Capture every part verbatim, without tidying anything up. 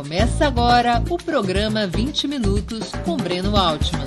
Começa agora o programa vinte minutos com Breno Altman.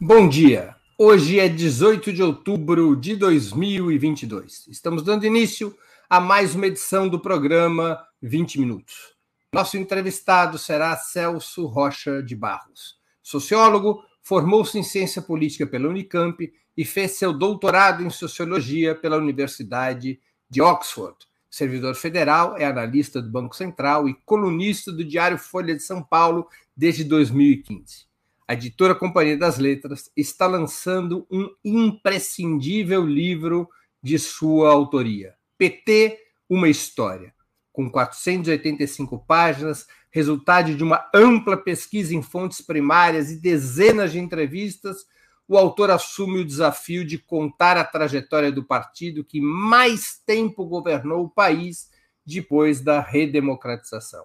Bom dia! Hoje é dezoito de outubro de dois mil e vinte e dois. Estamos dando início a mais uma edição do programa vinte minutos. Nosso entrevistado será Celso Rocha de Barros. Sociólogo, formou-se em ciência política pela Unicamp e fez seu doutorado em sociologia pela Universidade de Oxford. Servidor federal, é analista do Banco Central e colunista do Diário Folha de São Paulo desde dois mil e quinze. A editora Companhia das Letras está lançando um imprescindível livro de sua autoria, P T, Uma História, com quatrocentas e oitenta e cinco páginas, resultado de uma ampla pesquisa em fontes primárias e dezenas de entrevistas. O autor assume o desafio de contar a trajetória do partido que mais tempo governou o país depois da redemocratização,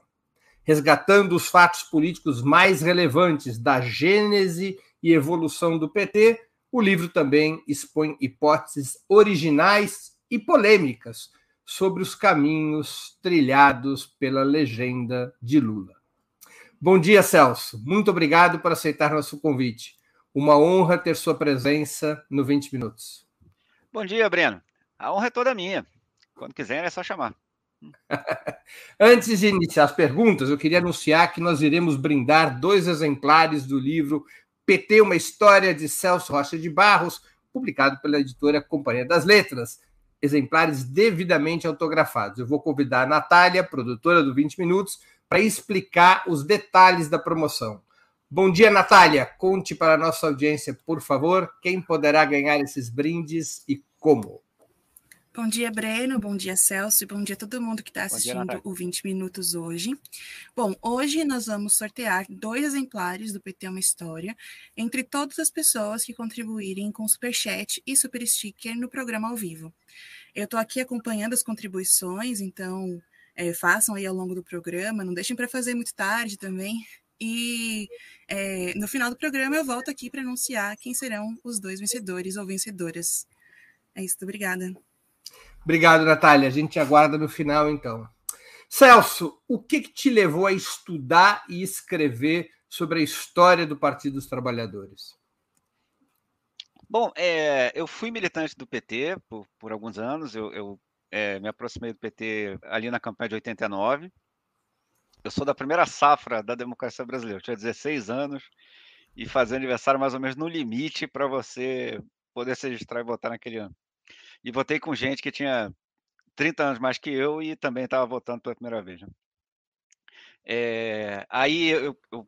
resgatando os fatos políticos mais relevantes da gênese e evolução do P T. O livro também expõe hipóteses originais e polêmicas sobre os caminhos trilhados pela legenda de Lula. Bom dia, Celso. Muito obrigado por aceitar nosso convite. Uma honra ter sua presença no vinte minutos. Bom dia, Breno. A honra é toda minha. Quando quiser, é só chamar. Antes de iniciar as perguntas, eu queria anunciar que nós iremos brindar dois exemplares do livro P T, Uma História, de Celso Rocha de Barros, publicado pela editora Companhia das Letras. Exemplares devidamente autografados. Eu vou convidar a Natália, produtora do vinte minutos, para explicar os detalhes da promoção. Bom dia, Natália. Conte para a nossa audiência, por favor, quem poderá ganhar esses brindes e como. Bom dia, Breno, bom dia, Celso, e bom dia a todo mundo que está assistindo dia, o vinte minutos hoje. Bom, hoje nós vamos sortear dois exemplares do P T Uma História entre todas as pessoas que contribuírem com superchat e super sticker no programa ao vivo. Eu estou aqui acompanhando as contribuições, então é, façam aí ao longo do programa, não deixem para fazer muito tarde também. E é, no final do programa eu volto aqui para anunciar quem serão os dois vencedores ou vencedoras. É isso, obrigada. Obrigado, Natália. A gente aguarda no final, então. Celso, o que, que te levou a estudar e escrever sobre a história do Partido dos Trabalhadores? Bom, é, eu fui militante do P T por, por alguns anos. Eu, eu é, me aproximei do P T ali na campanha de oitenta e nove. Eu sou da primeira safra da democracia brasileira. Eu tinha dezesseis anos e fazia aniversário mais ou menos no limite para você poder se registrar e votar naquele ano. E votei com gente que tinha trinta anos mais que eu e também estava votando pela primeira vez. Né? É, aí eu, eu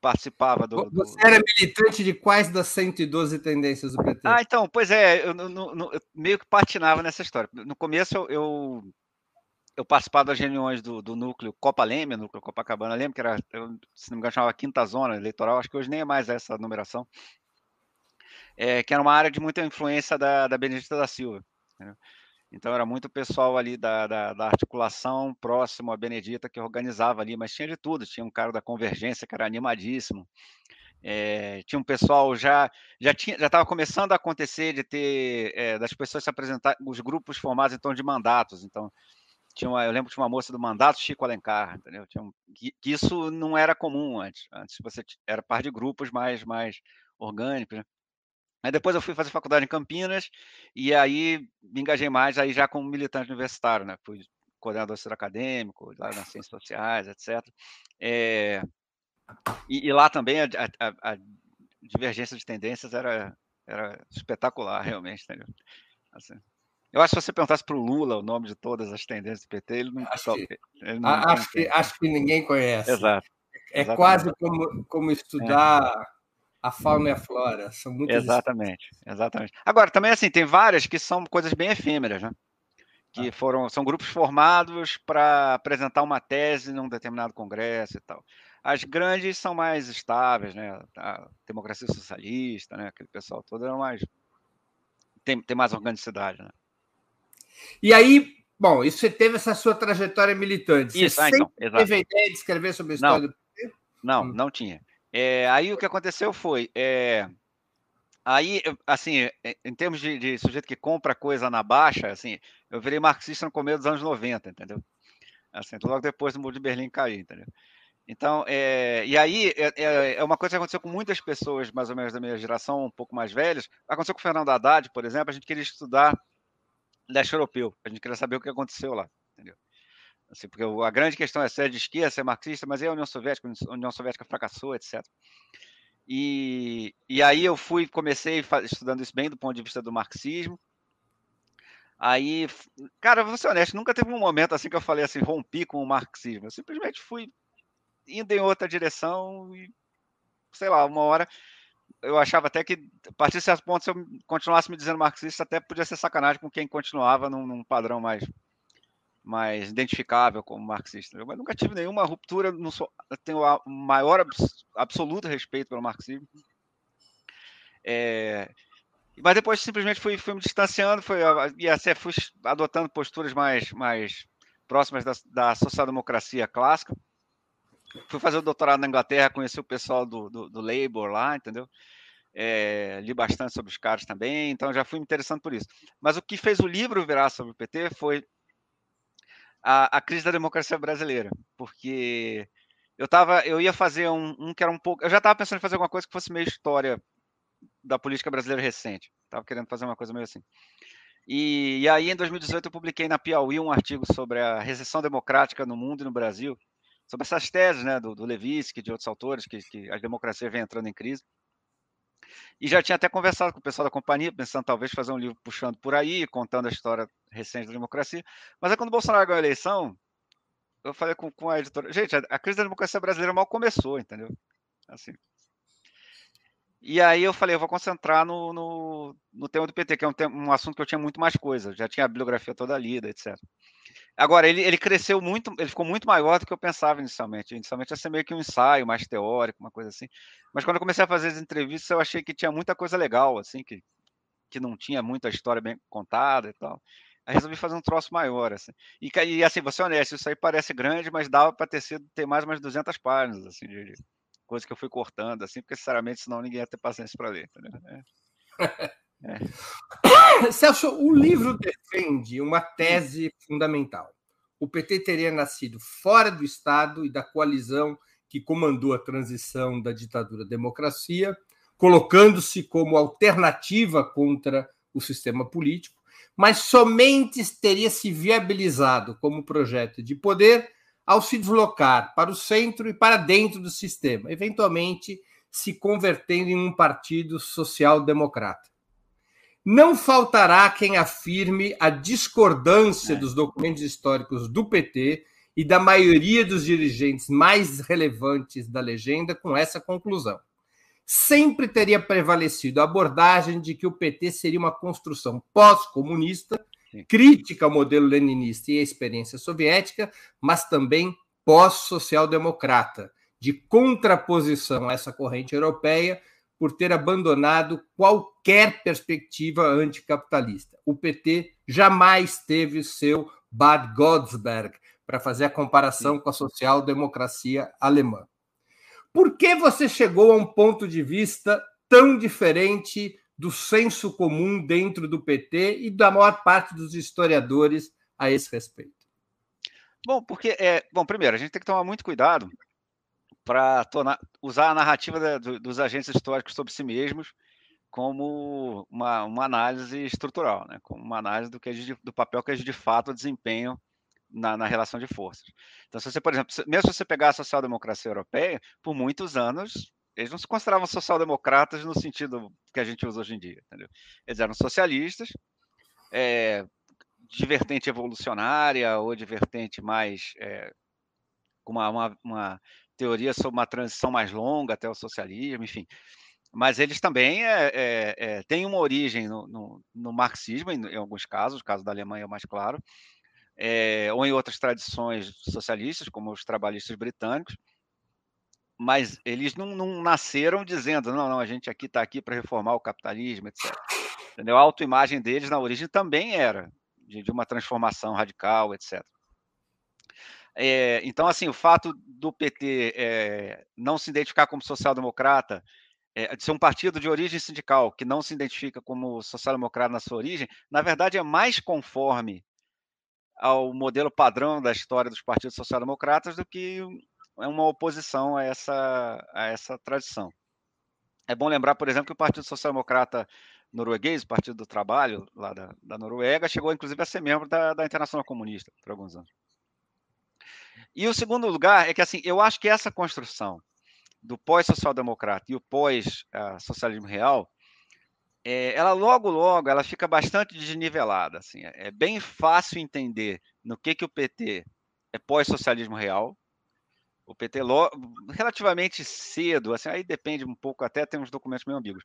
participava do, do... Você era militante de quais das cento e doze tendências do P T? Ah, então, pois é, eu, eu, eu, eu meio que patinava nessa história. No começo eu, eu, eu participava das reuniões do, do núcleo Copa Leme, núcleo Copacabana Leme, que era, eu, se não me engano, chamava Quinta Zona Eleitoral, acho que hoje nem é mais essa numeração. É, que era uma área de muita influência da, da Benedita da Silva. Né? Então, era muito pessoal ali da, da, da articulação próximo à Benedita que organizava ali, mas tinha de tudo. Tinha um cara da Convergência que era animadíssimo. É, tinha um pessoal, já já tinha, já estava começando a acontecer de ter, é, das pessoas se apresentar, os grupos formados em torno de mandatos. Então, tinha uma, eu lembro que tinha uma moça do mandato, Chico Alencar, entendeu? Tinha um, que, que isso não era comum antes. Antes você era par de grupos mais, mais orgânicos, né? Aí depois eu fui fazer faculdade em Campinas e aí me engajei mais aí já como militante universitário, né? Fui coordenador acadêmico, lá nas ciências sociais, etcétera. É, e, e lá também a, a, a divergência de tendências era, era espetacular, realmente. Entendeu? Assim, eu acho que se você perguntasse para o Lula o nome de todas as tendências do P T, ele não... Acho, só, que, ele não acho, que, acho que ninguém conhece. Exato. É exatamente. Quase como, como estudar... É. A fauna e a flora, são muito... Exatamente, exatamente. Agora, também assim, tem várias que são coisas bem efêmeras, né? Que ah. foram, são grupos formados para apresentar uma tese num determinado congresso e tal. As grandes são mais estáveis, né? A democracia socialista, né? Aquele pessoal todo é mais... Tem, tem mais organicidade, né? E aí, bom, isso você teve essa sua trajetória militante. Você isso, ah, então, teve a ideia de escrever sobre a história não, do P T? Não, hum. não tinha. É, aí o que aconteceu foi, é, Aí, assim, em termos de, de sujeito que compra coisa na baixa, assim, eu virei marxista no começo dos anos noventa, entendeu? Assim, logo depois do Muro de Berlim cair, entendeu? Então, é, e aí é, é uma coisa que aconteceu com muitas pessoas, mais ou menos da minha geração, um pouco mais velhas. Aconteceu com o Fernando Haddad, por exemplo. A gente queria estudar leste europeu, a gente queria saber o que aconteceu lá, entendeu? Assim, porque a grande questão é se é de esquerda, se é marxista, mas é a União Soviética, a União Soviética fracassou, etcétera. E, e aí eu fui, comecei estudando isso bem do ponto de vista do marxismo. Aí, cara, vou ser honesto, nunca teve um momento assim que eu falei assim, rompi com o marxismo. Eu simplesmente fui indo em outra direção e, sei lá, uma hora eu achava até que, a partir de certo ponto, se eu continuasse me dizendo marxista, até podia ser sacanagem com quem continuava num, num padrão mais, mais identificável como marxista. Mas nunca tive nenhuma ruptura, não sou, eu tenho o maior absoluto respeito pelo marxismo. É, mas depois simplesmente fui, fui me distanciando, fui, e assim, fui adotando posturas mais, mais próximas da, da social-democracia clássica. Fui fazer o doutorado na Inglaterra, conheci o pessoal do, do, do Labour lá, entendeu? É, li bastante sobre os caras também, então já fui me interessando por isso. Mas o que fez o livro virar sobre o P T foi a, a crise da democracia brasileira, porque eu, tava, eu ia fazer um, um que era um pouco... Eu já estava pensando em fazer alguma coisa que fosse meio história da política brasileira recente. Estava querendo fazer uma coisa meio assim. E, e aí, em dois mil e dezoito, eu publiquei na Piauí um artigo sobre a recessão democrática no mundo e no Brasil, sobre essas teses, né, do, do Levitsky, de outros autores, que, que a democracia vem entrando em crise. E já tinha até conversado com o pessoal da companhia, pensando talvez fazer um livro puxando por aí, contando a história recente da democracia. Mas aí, quando o Bolsonaro ganhou a eleição, eu falei com, com a editora, gente, a, a crise da democracia brasileira mal começou, entendeu? Assim. E aí eu falei, eu vou concentrar no, no, no tema do P T, que é um, um assunto que eu tinha muito mais coisa, já tinha a bibliografia toda lida, etcétera. Agora, ele, ele cresceu muito, ele ficou muito maior do que eu pensava inicialmente. Inicialmente ia ser meio que um ensaio mais teórico, uma coisa assim. Mas quando eu comecei a fazer as entrevistas, eu achei que tinha muita coisa legal, assim, que, que não tinha muita história bem contada e tal. Aí resolvi fazer um troço maior, assim. E, e assim, vou ser honesto, isso aí parece grande, mas dava para ter sido, ter mais umas duzentas páginas, assim, de, de coisa que eu fui cortando, assim, porque, sinceramente, senão ninguém ia ter paciência para ler, entendeu? É. É. Celso, o livro defende uma tese fundamental. O P T teria nascido fora do Estado e da coalizão que comandou a transição da ditadura à democracia, colocando-se como alternativa contra o sistema político, mas somente teria se viabilizado como projeto de poder ao se deslocar para o centro e para dentro do sistema, eventualmente se convertendo em um partido social-democrata. Não faltará quem afirme a discordância dos documentos históricos do P T e da maioria dos dirigentes mais relevantes da legenda com essa conclusão. Sempre teria prevalecido a abordagem de que o P T seria uma construção pós-comunista, crítica ao modelo leninista e à experiência soviética, mas também pós-social-democrata, de contraposição a essa corrente europeia, por ter abandonado qualquer perspectiva anticapitalista. O P T jamais teve seu Bad Godesberg, para fazer a comparação com a social-democracia alemã. Por que você chegou a um ponto de vista tão diferente do senso comum dentro do P T e da maior parte dos historiadores a esse respeito? Bom, porque, é, bom, primeiro, a gente tem que tomar muito cuidado para usar a narrativa da, do, dos agentes históricos sobre si mesmos como uma, uma análise estrutural, né? Como uma análise do, que eles, do papel que eles de fato desempenham na, na relação de forças. Então, se você, por exemplo, mesmo se você pegar a social-democracia europeia, por muitos anos eles não se consideravam social-democratas no sentido que a gente usa hoje em dia, entendeu? Eles eram socialistas, é, de vertente evolucionária ou de vertente mais... É, uma, uma, uma teoria sobre uma transição mais longa até o socialismo, enfim. Mas eles também é, é, é, têm uma origem no, no, no marxismo, em, em alguns casos, o caso da Alemanha é o mais claro, é, ou em outras tradições socialistas, como os trabalhistas britânicos, mas eles não, não nasceram dizendo não, não, a gente aqui está aqui para reformar o capitalismo, etcétera. Entendeu? A autoimagem deles, na origem, também era de, de uma transformação radical, etcétera. É, então, assim, o fato do P T é, não se identificar como social-democrata é, de ser um partido de origem sindical, que não se identifica como social-democrata na sua origem, na verdade é mais conforme ao modelo padrão da história dos partidos social-democratas do que uma oposição a essa, a essa tradição. É bom lembrar, por exemplo, que o Partido Social-Democrata norueguês, o Partido do Trabalho, lá da, da Noruega, chegou inclusive a ser membro da, da Internacional Comunista, por alguns anos. E o segundo lugar é que, assim, eu acho que essa construção do pós-social-democrata e o pós-socialismo real, é, ela logo, logo, ela fica bastante desnivelada. Assim, é bem fácil entender no que, que o P T é pós-socialismo real. O P T relativamente cedo, assim, aí depende um pouco, até tem uns documentos meio ambíguos,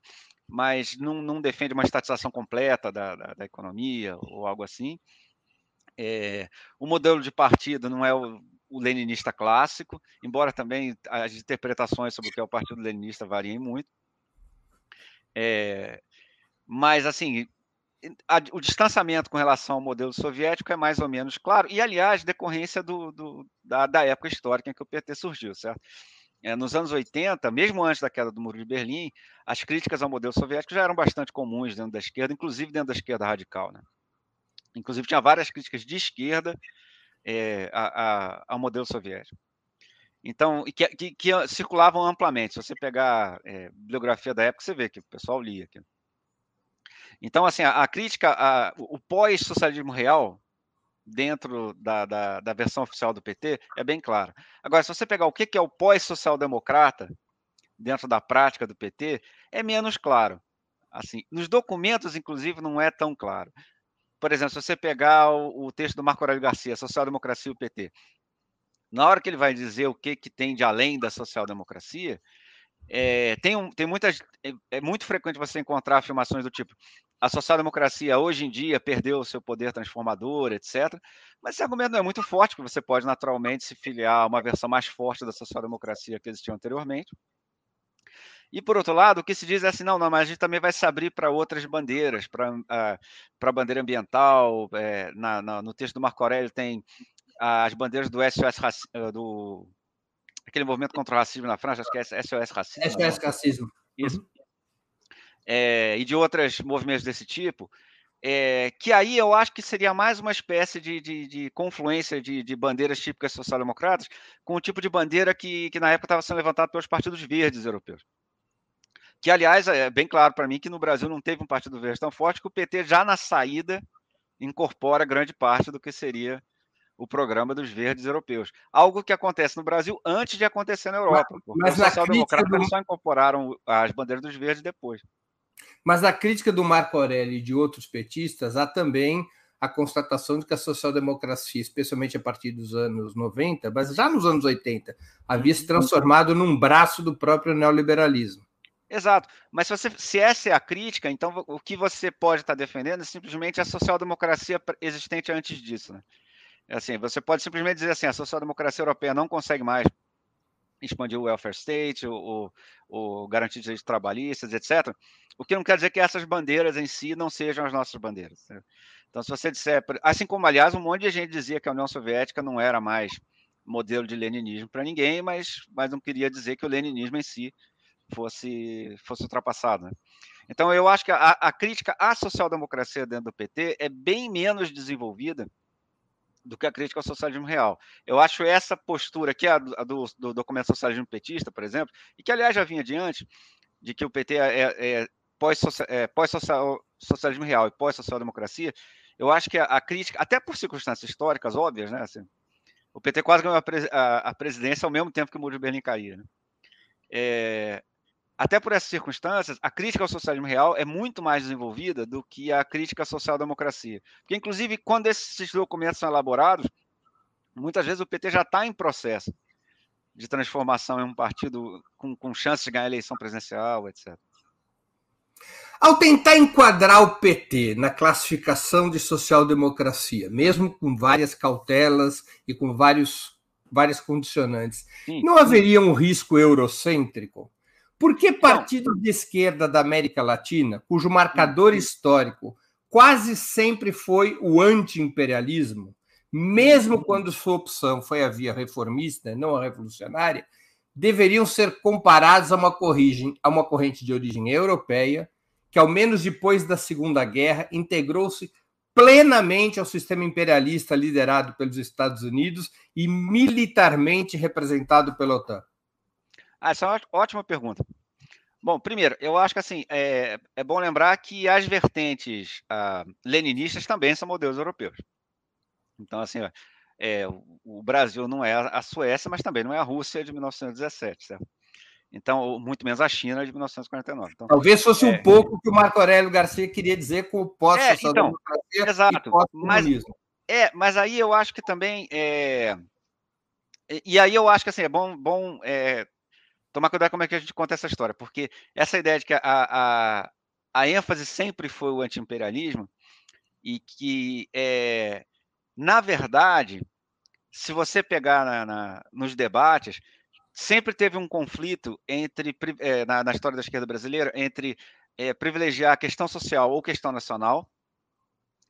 mas não, não defende uma estatização completa da, da, da economia ou algo assim. É, o modelo de partido não é o, o leninista clássico, embora também as interpretações sobre o que é o partido leninista variem muito. É, mas, assim, a, o distanciamento com relação ao modelo soviético é mais ou menos claro, e, aliás, decorrência do, do, da, da época histórica em que o P T surgiu, certo? É, nos anos oitenta, mesmo antes da queda do Muro de Berlim, as críticas ao modelo soviético já eram bastante comuns dentro da esquerda, inclusive dentro da esquerda radical, né? Inclusive, tinha várias críticas de esquerda é, a, a, ao modelo soviético. Então, que, que, que circulavam amplamente. Se você pegar é, bibliografia da época, você vê que o pessoal lia aquilo. Então, assim, a, a crítica, a, o pós-socialismo real, dentro da, da, da versão oficial do P T, é bem clara. Agora, se você pegar o que é o pós-social-democrata, dentro da prática do P T, é menos claro. Assim, nos documentos, inclusive, não é tão claro. Por exemplo, se você pegar o, o texto do Marco Aurélio Garcia, Social-Democracia e o P T, na hora que ele vai dizer o que, que tem de além da social-democracia, é, tem um, tem muitas, é, é muito frequente você encontrar afirmações do tipo a social-democracia hoje em dia perdeu o seu poder transformador, etcétera. Mas esse argumento não é muito forte, porque você pode naturalmente se filiar a uma versão mais forte da social-democracia que existia anteriormente. E, por outro lado, o que se diz é assim, não, não, mas a gente também vai se abrir para outras bandeiras, para a para bandeira ambiental, é, na, na, no texto do Marco Aurélio tem as bandeiras do S O S, do, aquele movimento contra o racismo na França, acho que é S O S Racismo. S O S Racismo. Isso. Uhum. É, e de outros movimentos desse tipo, é, que aí eu acho que seria mais uma espécie de, de, de confluência de, de bandeiras típicas social-democratas com o tipo de bandeira que, que na época estava sendo levantada pelos partidos verdes europeus. Que, aliás, é bem claro para mim que no Brasil não teve um partido verde tão forte que o P T já na saída incorpora grande parte do que seria o programa dos verdes europeus. Algo que acontece no Brasil antes de acontecer na Europa. Mas, mas os social-democratas do... só incorporaram as bandeiras dos verdes depois. Mas na crítica do Marco Aurélio e de outros petistas, há também a constatação de que a social-democracia, especialmente a partir dos anos noventa, mas já nos anos oitenta, havia se transformado num braço do próprio neoliberalismo. Exato, mas se, você, se essa é a crítica, então o que você pode estar defendendo é simplesmente a social-democracia existente antes disso, né? Assim, você pode simplesmente dizer assim, a social-democracia europeia não consegue mais expandir o welfare state, o, o, o garantir direitos trabalhistas, etcétera. O que não quer dizer que essas bandeiras em si não sejam as nossas bandeiras, né? Então, se você disser, assim como, aliás, um monte de gente dizia que a União Soviética não era mais modelo de leninismo para ninguém, mas, mas não queria dizer que o leninismo em si fosse, fosse ultrapassado, né? Então, eu acho que a, a crítica à social-democracia dentro do P T é bem menos desenvolvida do que a crítica ao socialismo real. Eu acho essa postura, que é a do, do documento socialismo petista, por exemplo, e que, aliás, já vinha adiante, de que o P T é, é pós-socialismo real e pós-social-democracia, eu acho que a, a crítica, até por circunstâncias históricas óbvias, né? Assim, o P T quase ganhou a, pres, a, a presidência ao mesmo tempo que o Muro de Berlim caía, né? É, até por essas circunstâncias, a crítica ao socialismo real é muito mais desenvolvida do que a crítica à social-democracia. Porque, inclusive, quando esses documentos são elaborados, muitas vezes o P T já está em processo de transformação em um partido com, com chance de ganhar eleição presidencial, etcétera. Ao tentar enquadrar o P T na classificação de social-democracia, mesmo com várias cautelas e com vários, várias condicionantes, sim, não haveria um risco eurocêntrico? Por que partidos de esquerda da América Latina, cujo marcador histórico quase sempre foi o anti-imperialismo, mesmo quando sua opção foi a via reformista, não a revolucionária, deveriam ser comparados a uma, corrigem, a uma corrente de origem europeia que, ao menos depois da Segunda Guerra, integrou-se plenamente ao sistema imperialista liderado pelos Estados Unidos e militarmente representado pela OTAN? Ah, essa é uma ótima pergunta. Bom, primeiro, eu acho que assim, é, é bom lembrar que as vertentes ah, leninistas também são modelos europeus. Então, assim, é, o Brasil não é a Suécia, mas também não é a Rússia de mil novecentos e dezessete, certo? Então, ou muito menos a China de mil novecentos e quarenta e nove. Então, talvez fosse é, um pouco o que o Marco Aurélio Garcia queria dizer com o pós-socialismo. Exato. Mas, é, mas aí eu acho que também... É, e aí eu acho que assim, é bom... bom é, tomar cuidado como é que a gente conta essa história, porque essa ideia de que a, a, a ênfase sempre foi o anti-imperialismo e que, é, na verdade, se você pegar na, na, nos debates, sempre teve um conflito entre, é, na, na história da esquerda brasileira entre é, privilegiar a questão social ou questão nacional,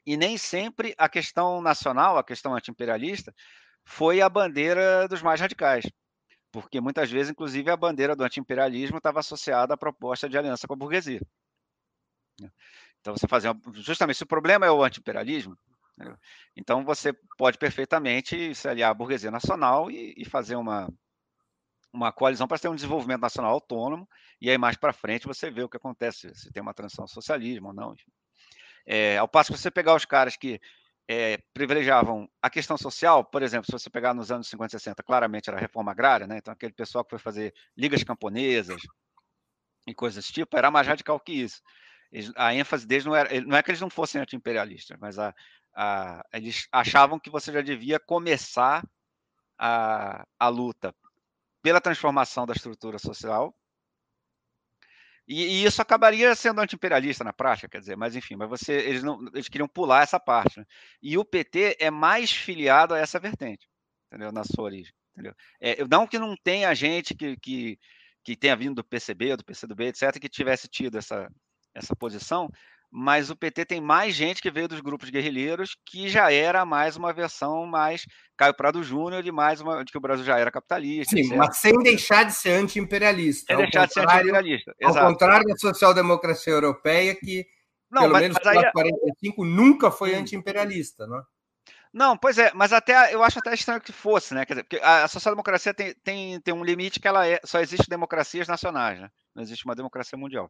e nem sempre a questão nacional, a questão anti-imperialista, foi a bandeira dos mais radicais. Porque muitas vezes, inclusive, a bandeira do antiimperialismo estava associada à proposta de aliança com a burguesia. Então, você fazia... Justamente, se o problema é o antiimperialismo, então você pode perfeitamente se aliar à burguesia nacional e, e fazer uma, uma coalizão para ter um desenvolvimento nacional autônomo, e aí mais para frente você vê o que acontece, se tem uma transição ao socialismo ou não. É, ao passo que você pegar os caras que... É, privilegiavam a questão social, por exemplo, se você pegar nos anos cinquenta e sessenta, claramente era a reforma agrária, né? Então aquele pessoal que foi fazer ligas camponesas e coisas desse tipo, era mais radical que isso. Eles, a ênfase deles não era, não é que eles não fossem anti-imperialistas, mas a, a, eles achavam que você já devia começar a, a luta pela transformação da estrutura social, e, e isso acabaria sendo anti-imperialista na prática, quer dizer, mas enfim, mas você, eles, não, eles queriam pular essa parte, né? E o P T é mais filiado a essa vertente, entendeu? Na sua origem, entendeu? É, não que não tenha gente que, que, que tenha vindo do P C B ou do P C B, etcétera, que tivesse tido essa, essa posição, mas o P T tem mais gente que veio dos grupos guerrilheiros, que já era mais uma versão mais Caio Prado Júnior, de mais uma de que o Brasil já era capitalista. Sim, etcétera. Mas sem deixar de ser anti-imperialista. Sem deixar de ser anti-imperialista, exato. Ao contrário da social-democracia europeia, que não, pelo mas, menos mas aí... quarenta e cinco nunca foi anti-imperialista, não é? Não, pois é, mas até eu acho até estranho que fosse, né? Quer dizer, porque a social-democracia tem, tem, tem um limite que ela é, só existe democracias nacionais, né? Não existe uma democracia mundial.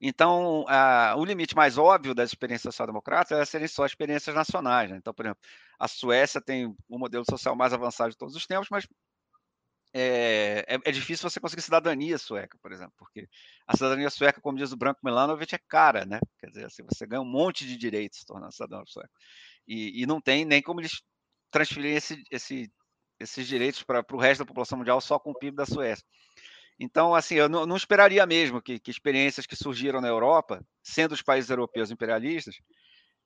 Então, a, o limite mais óbvio das experiências social-democratas é serem só experiências nacionais, né? Então, por exemplo, a Suécia tem o modelo social mais avançado de todos os tempos, mas é, é, é difícil você conseguir cidadania sueca, por exemplo, porque a cidadania sueca, como diz o Branko Milanovic, é cara, né? Quer dizer, assim, você ganha um monte de direitos se tornando cidadão sueco. E, e não tem nem como eles transferirem esse, esse, esses direitos para o resto da população mundial só com o P I B da Suécia. Então, assim, eu não, não esperaria mesmo que, que experiências que surgiram na Europa, sendo os países europeus imperialistas,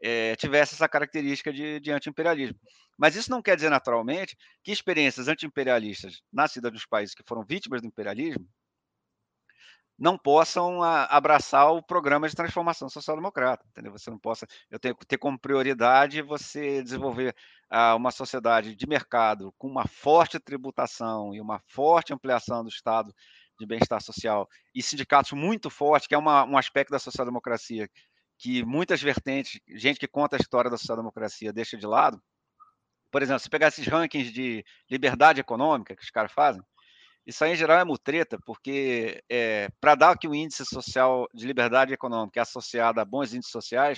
é, tivessem essa característica de, de anti-imperialismo. Mas isso não quer dizer, naturalmente, que experiências anti-imperialistas nascidas nos países que foram vítimas do imperialismo não possam a, abraçar o programa de transformação social-democrata, entendeu? Você não possa... Eu tenho que ter como prioridade você desenvolver a, uma sociedade de mercado com uma forte tributação e uma forte ampliação do Estado de bem-estar social e sindicatos muito fortes, que é uma, um aspecto da social-democracia que muitas vertentes, gente que conta a história da social-democracia deixa de lado. Por exemplo, se pegar esses rankings de liberdade econômica que os caras fazem, isso aí em geral é mutreta, porque é, para dar que o índice social de liberdade econômica é associado a bons índices sociais,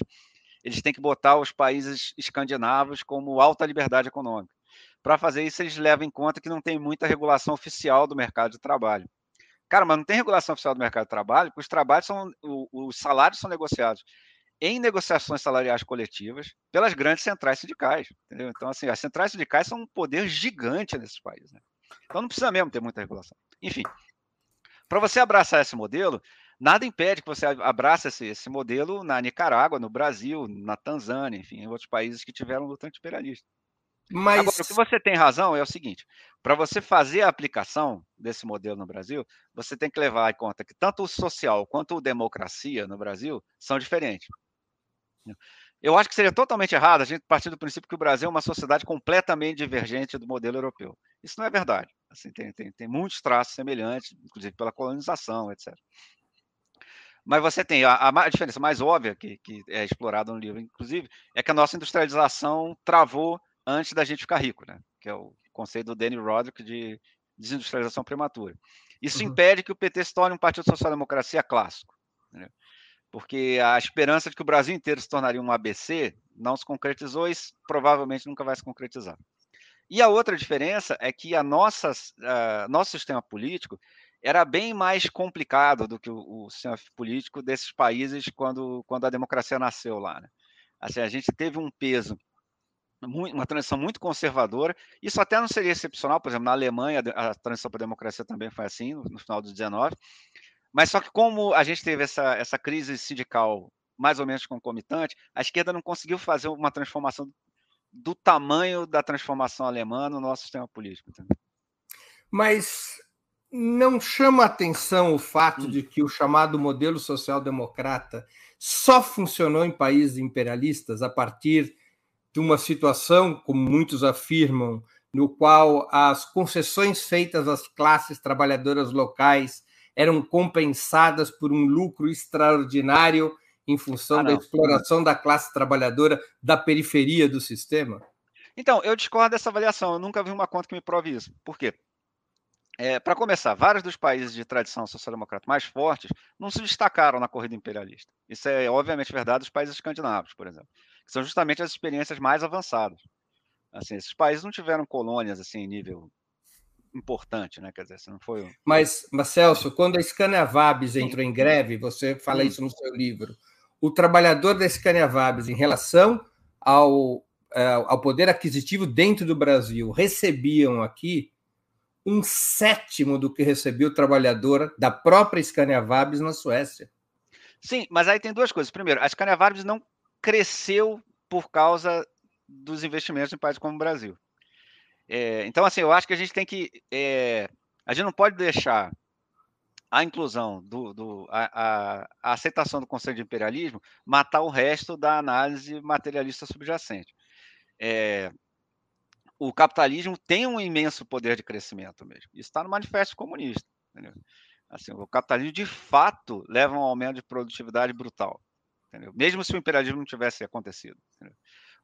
eles têm que botar os países escandinavos como alta liberdade econômica. Para fazer isso, eles levam em conta que não tem muita regulação oficial do mercado de trabalho. Cara, mas não tem regulação oficial do mercado de trabalho, porque os trabalhos são, os salários são negociados em negociações salariais coletivas pelas grandes centrais sindicais, entendeu? Então, assim, as centrais sindicais são um poder gigante nesses países, né? Então não precisa mesmo ter muita regulação. Enfim, para você abraçar esse modelo, nada impede que você abrace esse, esse modelo na Nicarágua, no Brasil, na Tanzânia, enfim, em outros países que tiveram luta anti-imperialista. Mas... Agora, o que você tem razão é o seguinte, para você fazer a aplicação desse modelo no Brasil, você tem que levar em conta que tanto o social quanto o democracia no Brasil são diferentes. Eu acho que seria totalmente errado a gente partir do princípio que o Brasil é uma sociedade completamente divergente do modelo europeu. Isso não é verdade. Assim, tem, tem, tem muitos traços semelhantes, inclusive pela colonização, etcétera. Mas você tem, a, a diferença mais óbvia que, que é explorada no livro, inclusive, é que a nossa industrialização travou antes da gente ficar rico, né? Que é o conceito do Danny Roderick de desindustrialização prematura. Isso uhum. impede que o P T se torne um partido de social-democracia clássico, né? Porque a esperança de que o Brasil inteiro se tornaria um A B C não se concretizou e provavelmente nunca vai se concretizar. E a outra diferença é que a nossa, a, nosso sistema político era bem mais complicado do que o, o sistema político desses países quando, quando a democracia nasceu lá, né? Assim, a gente teve um peso, muito, uma transição muito conservadora. Isso até não seria excepcional, por exemplo, na Alemanha a transição para a democracia também foi assim, no, no final do dezenove. Mas só que como a gente teve essa, essa crise sindical mais ou menos concomitante, a esquerda não conseguiu fazer uma transformação do tamanho da transformação alemã no nosso sistema político. Entendeu? Mas não chama atenção o fato hum. de que o chamado modelo social-democrata só funcionou em países imperialistas a partir de uma situação, como muitos afirmam, no qual as concessões feitas às classes trabalhadoras locais eram compensadas por um lucro extraordinário em função ah, da exploração da classe trabalhadora da periferia do sistema? Então, eu discordo dessa avaliação. Eu nunca vi uma conta que me prove isso. Por quê? É, para começar, vários dos países de tradição social-democrata mais fortes não se destacaram na corrida imperialista. Isso é, obviamente, verdade dos países escandinavos, por exemplo, que são justamente as experiências mais avançadas. Assim, esses países não tiveram colônias assim, em nível importante, né? Quer dizer, se não foi... Um... Mas, mas, Celso, quando a Scania Vabs entrou em greve, você fala Sim. isso no seu livro, o trabalhador da Scania Vabs, em relação ao, ao poder aquisitivo dentro do Brasil, recebiam aqui um sétimo do que recebia o trabalhador da própria Scania Vabs na Suécia. Sim, mas aí tem duas coisas. Primeiro, a Scania Vabs não cresceu por causa dos investimentos em países como o Brasil. É, então, assim, eu acho que a gente tem que... É, a gente não pode deixar a inclusão, do, do, a, a, a aceitação do conceito de imperialismo matar o resto da análise materialista subjacente. É, o capitalismo tem um imenso poder de crescimento mesmo. Isso está no Manifesto Comunista. Entendeu? Assim, o capitalismo, de fato, leva a um aumento de produtividade brutal. Entendeu? Mesmo se o imperialismo não tivesse acontecido. Entendeu?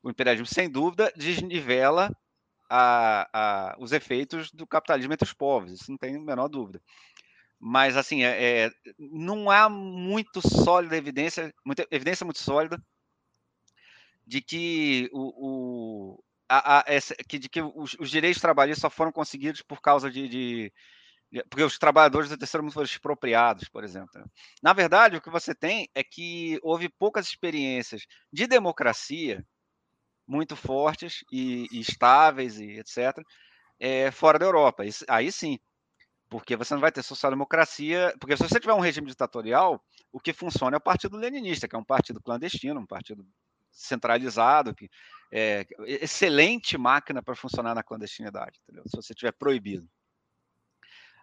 O imperialismo, sem dúvida, desnivela A, a, os efeitos do capitalismo entre os povos, isso não tem a menor dúvida. Mas, assim, é, é, não há muito sólida evidência, muita, evidência muito sólida de que, o, o, a, a, essa, que, de que os, os direitos trabalhistas só foram conseguidos por causa de... de, de porque os trabalhadores do terceiro mundo foram expropriados, por exemplo. Na verdade, o que você tem é que houve poucas experiências de democracia muito fortes e, e estáveis, e etcétera, é, fora da Europa. Isso, aí sim, porque você não vai ter social-democracia, porque se você tiver um regime ditatorial, o que funciona é o partido leninista, que é um partido clandestino, um partido centralizado, que é excelente máquina para funcionar na clandestinidade, entendeu? Se você tiver proibido.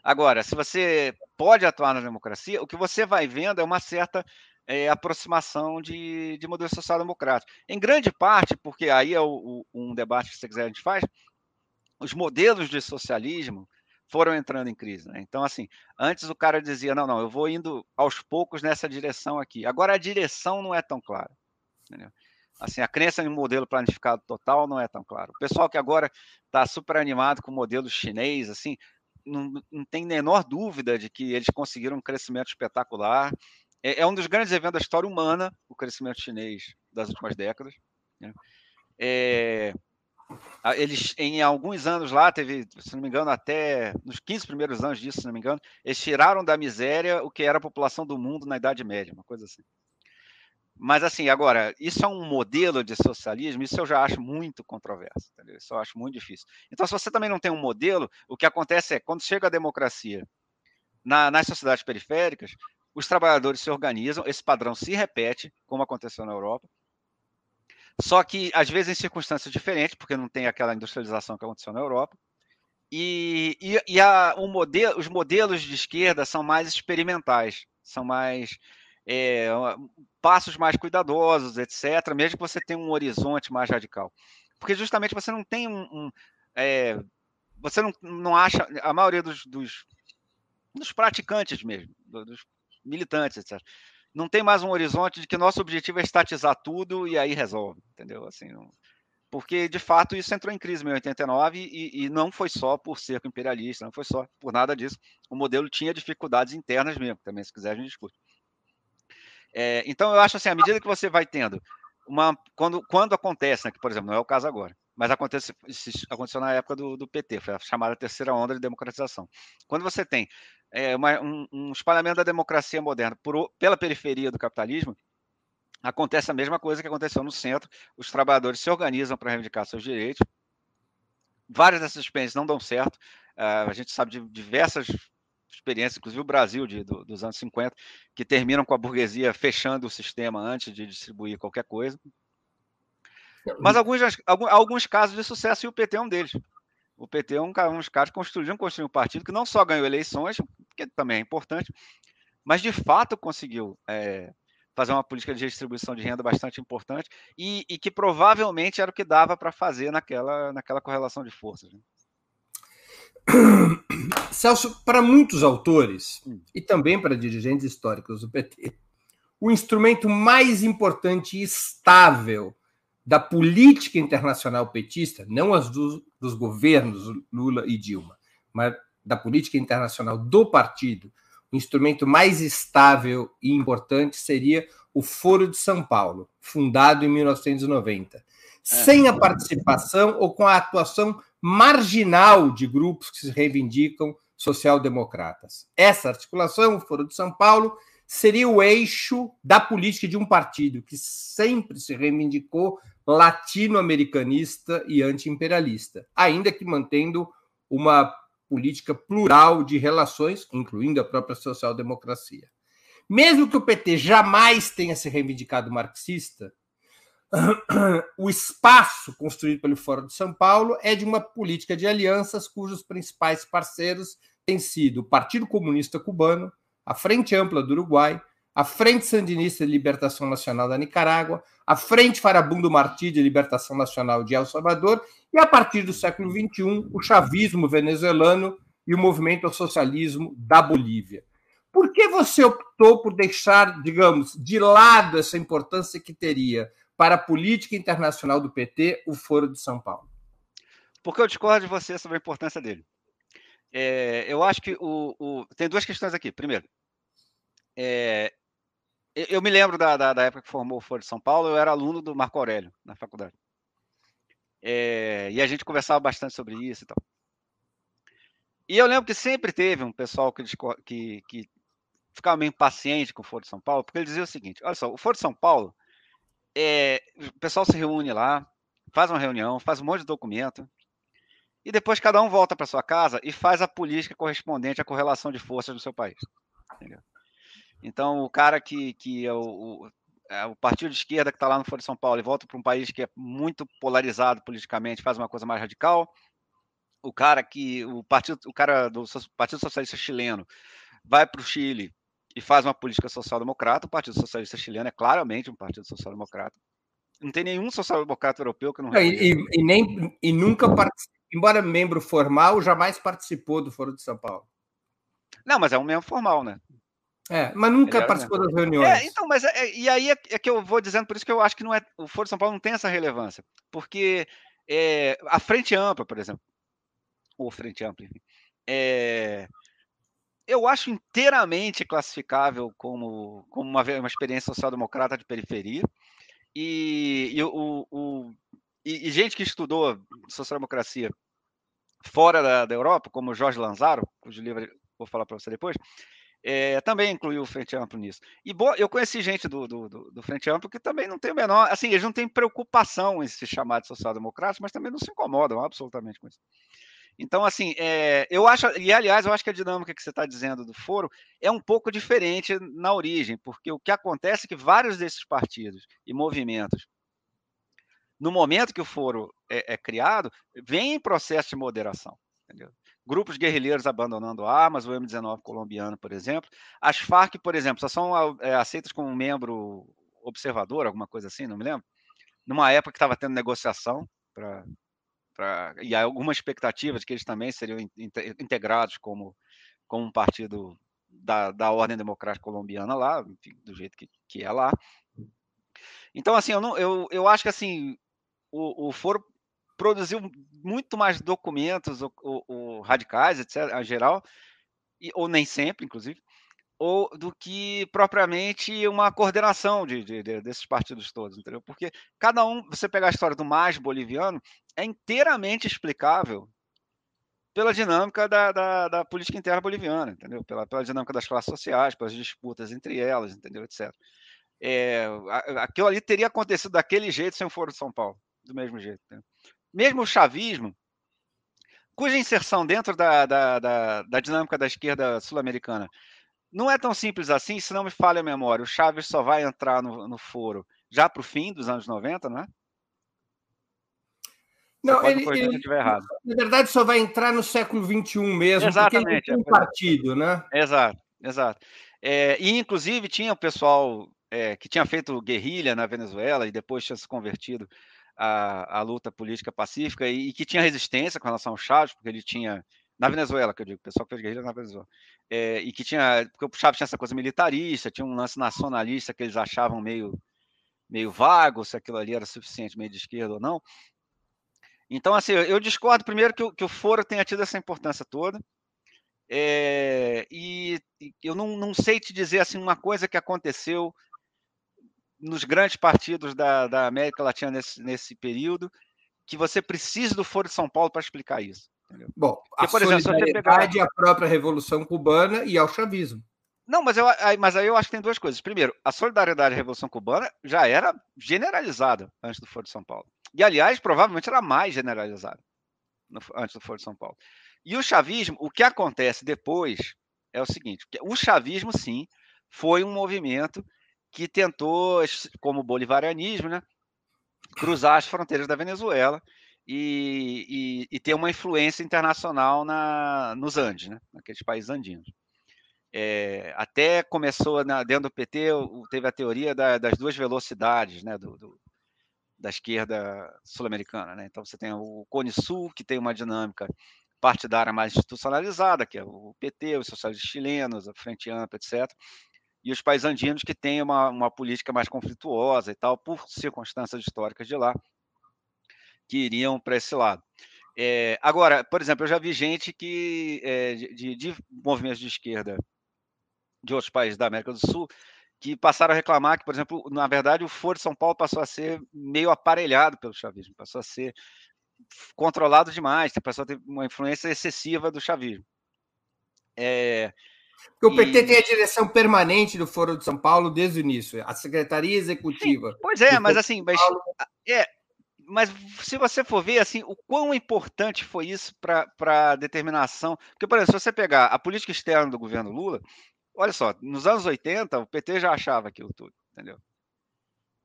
Agora, se você pode atuar na democracia, o que você vai vendo é uma certa... É, aproximação de, de modelo social-democrático. Em grande parte, porque aí é o, o, um debate que, se quiser, a gente faz, os modelos de socialismo foram entrando em crise, né? Então, assim, antes o cara dizia, não, não, eu vou indo aos poucos nessa direção aqui. Agora a direção não é tão clara. Entendeu? Assim, a crença em um modelo planificado total não é tão clara. O pessoal que agora está super animado com o modelo chinês, assim, não, não tem menor dúvida de que eles conseguiram um crescimento espetacular. É um dos grandes eventos da história humana, o crescimento chinês das últimas décadas, né? É, eles, em alguns anos lá, teve, se não me engano, até nos quinze primeiros anos disso, se não me engano, eles tiraram da miséria o que era a população do mundo na Idade Média, uma coisa assim. Mas, assim, agora, isso é um modelo de socialismo, isso eu já acho muito controverso, entendeu? Isso eu acho muito difícil. Então, se você também não tem um modelo, o que acontece é, quando chega a democracia na, nas sociedades periféricas, os trabalhadores se organizam, esse padrão se repete, como aconteceu na Europa, só que, às vezes, em circunstâncias diferentes, porque não tem aquela industrialização que aconteceu na Europa, e, e, e a, o modelo, os modelos de esquerda são mais experimentais, são mais é, passos mais cuidadosos, etcétera, mesmo que você tenha um horizonte mais radical. Porque, justamente, você não tem um... um é, você não, não acha, a maioria dos, dos, dos praticantes mesmo, dos militantes, etcétera, não tem mais um horizonte de que nosso objetivo é estatizar tudo e aí resolve, entendeu? Assim, não... Porque, de fato, isso entrou em crise em oitenta e nove e, e não foi só por cerco imperialista, não foi só por nada disso. O modelo tinha dificuldades internas mesmo, também, se quiser, a gente discute. É, então, eu acho assim, à medida que você vai tendo, uma, quando, quando acontece, né, que, por exemplo, não é o caso agora, mas acontece, aconteceu na época do, do P T, foi a chamada terceira onda de democratização. Quando você tem é, uma, um, um espalhamento da democracia moderna por, pela periferia do capitalismo, acontece a mesma coisa que aconteceu no centro, os trabalhadores se organizam para reivindicar seus direitos, várias dessas experiências não dão certo, a gente sabe de diversas experiências, inclusive o Brasil de, dos anos cinquenta, que terminam com a burguesia fechando o sistema antes de distribuir qualquer coisa, mas alguns, alguns casos de sucesso, e o P T é um deles. O P T é um dos caras que construíram, construíram um partido que não só ganhou eleições, que também é importante, mas de fato conseguiu... É, fazer uma política de redistribuição de renda bastante importante e, e que provavelmente era o que dava para fazer naquela, naquela correlação de forças. Né? Celso, para muitos autores e também para dirigentes históricos do P T, o instrumento mais importante e estável da política internacional petista, não as do, dos governos Lula e Dilma, mas da política internacional do partido, o instrumento mais estável e importante seria o Foro de São Paulo, fundado em mil novecentos e noventa, sem a participação ou com a atuação marginal de grupos que se reivindicam social-democratas. Essa articulação, o Foro de São Paulo, seria o eixo da política de um partido que sempre se reivindicou latino-americanista e anti-imperialista, ainda que mantendo uma política plural de relações, incluindo a própria social-democracia. Mesmo que o P T jamais tenha se reivindicado marxista, o espaço construído pelo Foro de São Paulo é de uma política de alianças cujos principais parceiros têm sido o Partido Comunista Cubano, a Frente Ampla do Uruguai, a Frente Sandinista de Libertação Nacional da Nicarágua, a Frente Farabundo Martí de Libertação Nacional de El Salvador e, a partir do século vinte e um, o chavismo venezuelano e o movimento ao socialismo da Bolívia. Por que você optou por deixar, digamos, de lado essa importância que teria para a política internacional do P T o Foro de São Paulo? Porque eu discordo de você sobre a importância dele. É, eu acho que o, o... tem duas questões aqui. Primeiro, é... eu me lembro da, da, da época que formou o Foro de São Paulo, eu era aluno do Marco Aurélio, na faculdade. É, e a gente conversava bastante sobre isso e tal. E eu lembro que sempre teve um pessoal que, que, que ficava meio impaciente com o Foro de São Paulo, porque ele dizia o seguinte, olha só, o Foro de São Paulo, é, o pessoal se reúne lá, faz uma reunião, faz um monte de documento, e depois cada um volta para sua casa e faz a política correspondente à correlação de forças no seu país. Entendeu? Então, o cara que, que é, o, é o partido de esquerda que está lá no Foro de São Paulo e volta para um país que é muito polarizado politicamente, faz uma coisa mais radical. O cara que o partido, o cara do Partido Socialista Chileno vai para o Chile e faz uma política social-democrata. O Partido Socialista Chileno é claramente um partido social-democrata. Não tem nenhum social-democrata europeu que não... não e, e, nem, e nunca participou, embora membro formal, jamais participou do Foro de São Paulo. Não, mas é um membro formal, né? É, mas nunca Melhor, participou né? das reuniões. É, então, mas é, e aí é, é que eu vou dizendo, por isso que eu acho que não é, o Foro de São Paulo não tem essa relevância, porque é, a Frente Ampla, por exemplo, ou Frente Ampla, enfim, é, eu acho inteiramente classificável como, como uma, uma experiência social-democrata de periferia, e, e, o, o, e, e gente que estudou social-democracia fora da, da Europa, como Jorge Lanzaro, cujo livro eu vou falar para você depois, É, também incluiu o Frente Amplo nisso. E bo... eu conheci gente do, do, do Frente Amplo que também não tem o menor... Assim, eles não têm preocupação em se chamar de social-democratas, mas também não se incomodam absolutamente com isso. Então, assim, é... eu acho... E, aliás, eu acho que a dinâmica que você está dizendo do foro é um pouco diferente na origem, porque o que acontece é que vários desses partidos e movimentos, no momento que o foro é, é criado, vem em processo de moderação. Entendeu? Grupos guerrilheiros abandonando armas, o M dezenove colombiano, por exemplo. As Farc, por exemplo, só são é, aceitas como um membro observador, alguma coisa assim, não me lembro. Numa época que estava tendo negociação para pra, e há alguma expectativa de que eles também seriam integrados como, como um partido da, da ordem democrática colombiana lá, enfim, do jeito que, que é lá. Então, assim, eu, não, eu, eu acho que assim, o, o Foro produziu muito mais documentos o, o, o radicais, etcétera, em geral, e, ou nem sempre, inclusive, ou do que propriamente uma coordenação de, de, de, desses partidos todos, entendeu? Porque cada um, você pegar a história do M A S boliviano, é inteiramente explicável pela dinâmica da, da, da política interna boliviana, entendeu? Pela, pela dinâmica das classes sociais, pelas disputas entre elas, entendeu? Etcétera. É, aquilo ali teria acontecido daquele jeito sem o Foro de São Paulo, do mesmo jeito, entendeu? Mesmo o chavismo, cuja inserção dentro da, da, da, da dinâmica da esquerda sul-americana não é tão simples assim, se não me falha a memória. O Chávez só vai entrar no, no Foro já para o fim dos anos noventa, não é? Não, ele, ele, na verdade, só vai entrar no século vinte e um mesmo. Exatamente. Porque ele não tem um partido, né? Exato, exato. É, e, inclusive, tinha o pessoal é, que tinha feito guerrilha na Venezuela e depois tinha se convertido à, à luta política pacífica e, e que tinha resistência com relação ao Chávez, porque ele tinha... Na Venezuela, que eu digo, o pessoal que fez guerrilha na Venezuela. É, e que tinha... Porque o Chávez tinha essa coisa militarista, tinha um lance nacionalista que eles achavam meio, meio vago, se aquilo ali era suficiente, meio de esquerda ou não. Então, assim, eu discordo, primeiro, que o, que o Foro tenha tido essa importância toda. É, e, e eu não, não sei te dizer, assim, uma coisa que aconteceu nos grandes partidos da, da América Latina nesse, nesse período, que você precisa do Foro de São Paulo para explicar isso. Entendeu? Bom, porque, por a exemplo, solidariedade pegar... à própria Revolução Cubana e ao chavismo. Não, mas, eu, mas aí eu acho que tem duas coisas. Primeiro, a solidariedade à Revolução Cubana já era generalizada antes do Foro de São Paulo. E, aliás, provavelmente era mais generalizada antes do Foro de São Paulo. E o chavismo, o que acontece depois é o seguinte, o chavismo, sim, foi um movimento que tentou, como o bolivarianismo, né, cruzar as fronteiras da Venezuela, E, e, e ter uma influência internacional na, nos Andes, né? Naqueles países andinos. É, até começou, na, dentro do P T, teve a teoria da, das duas velocidades, né? do, do, da esquerda sul-americana. Né? Então, você tem o Cone Sul, que tem uma dinâmica partidária mais institucionalizada, que é o P T, os socialistas chilenos, a Frente Ampla, etcétera, e os países andinos, que têm uma, uma política mais conflituosa e tal, por circunstâncias históricas de lá, que iriam para esse lado. É, agora, por exemplo, eu já vi gente que, é, de, de movimentos de esquerda de outros países da América do Sul, que passaram a reclamar que, por exemplo, na verdade, o Foro de São Paulo passou a ser meio aparelhado pelo chavismo, passou a ser controlado demais, passou a ter uma influência excessiva do chavismo. É, Porque o P T e... tem a direção permanente do Foro de São Paulo desde o início, a Secretaria Executiva. Sim, pois é, mas assim... Mas, é, Mas se você for ver assim, o quão importante foi isso para a determinação... Porque, por exemplo, se você pegar a política externa do governo Lula, olha só, nos anos oitenta, o P T já achava aquilo tudo, entendeu?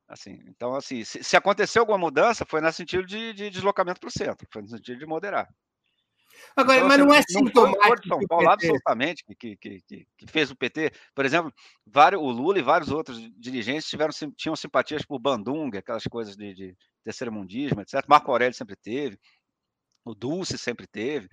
Assim, então, assim, se, se aconteceu alguma mudança, foi no sentido de, de deslocamento para o centro, foi no sentido de moderar. Agora, então, mas assim, não é sintomático de São Paulo, absolutamente, que, que, que, que fez o P T. Por exemplo, vários, o Lula e vários outros dirigentes tiveram, tinham simpatias por Bandung, aquelas coisas de, de terceiro-mundismo, etcétera. Marco Aurélio sempre teve, o Dulce sempre teve.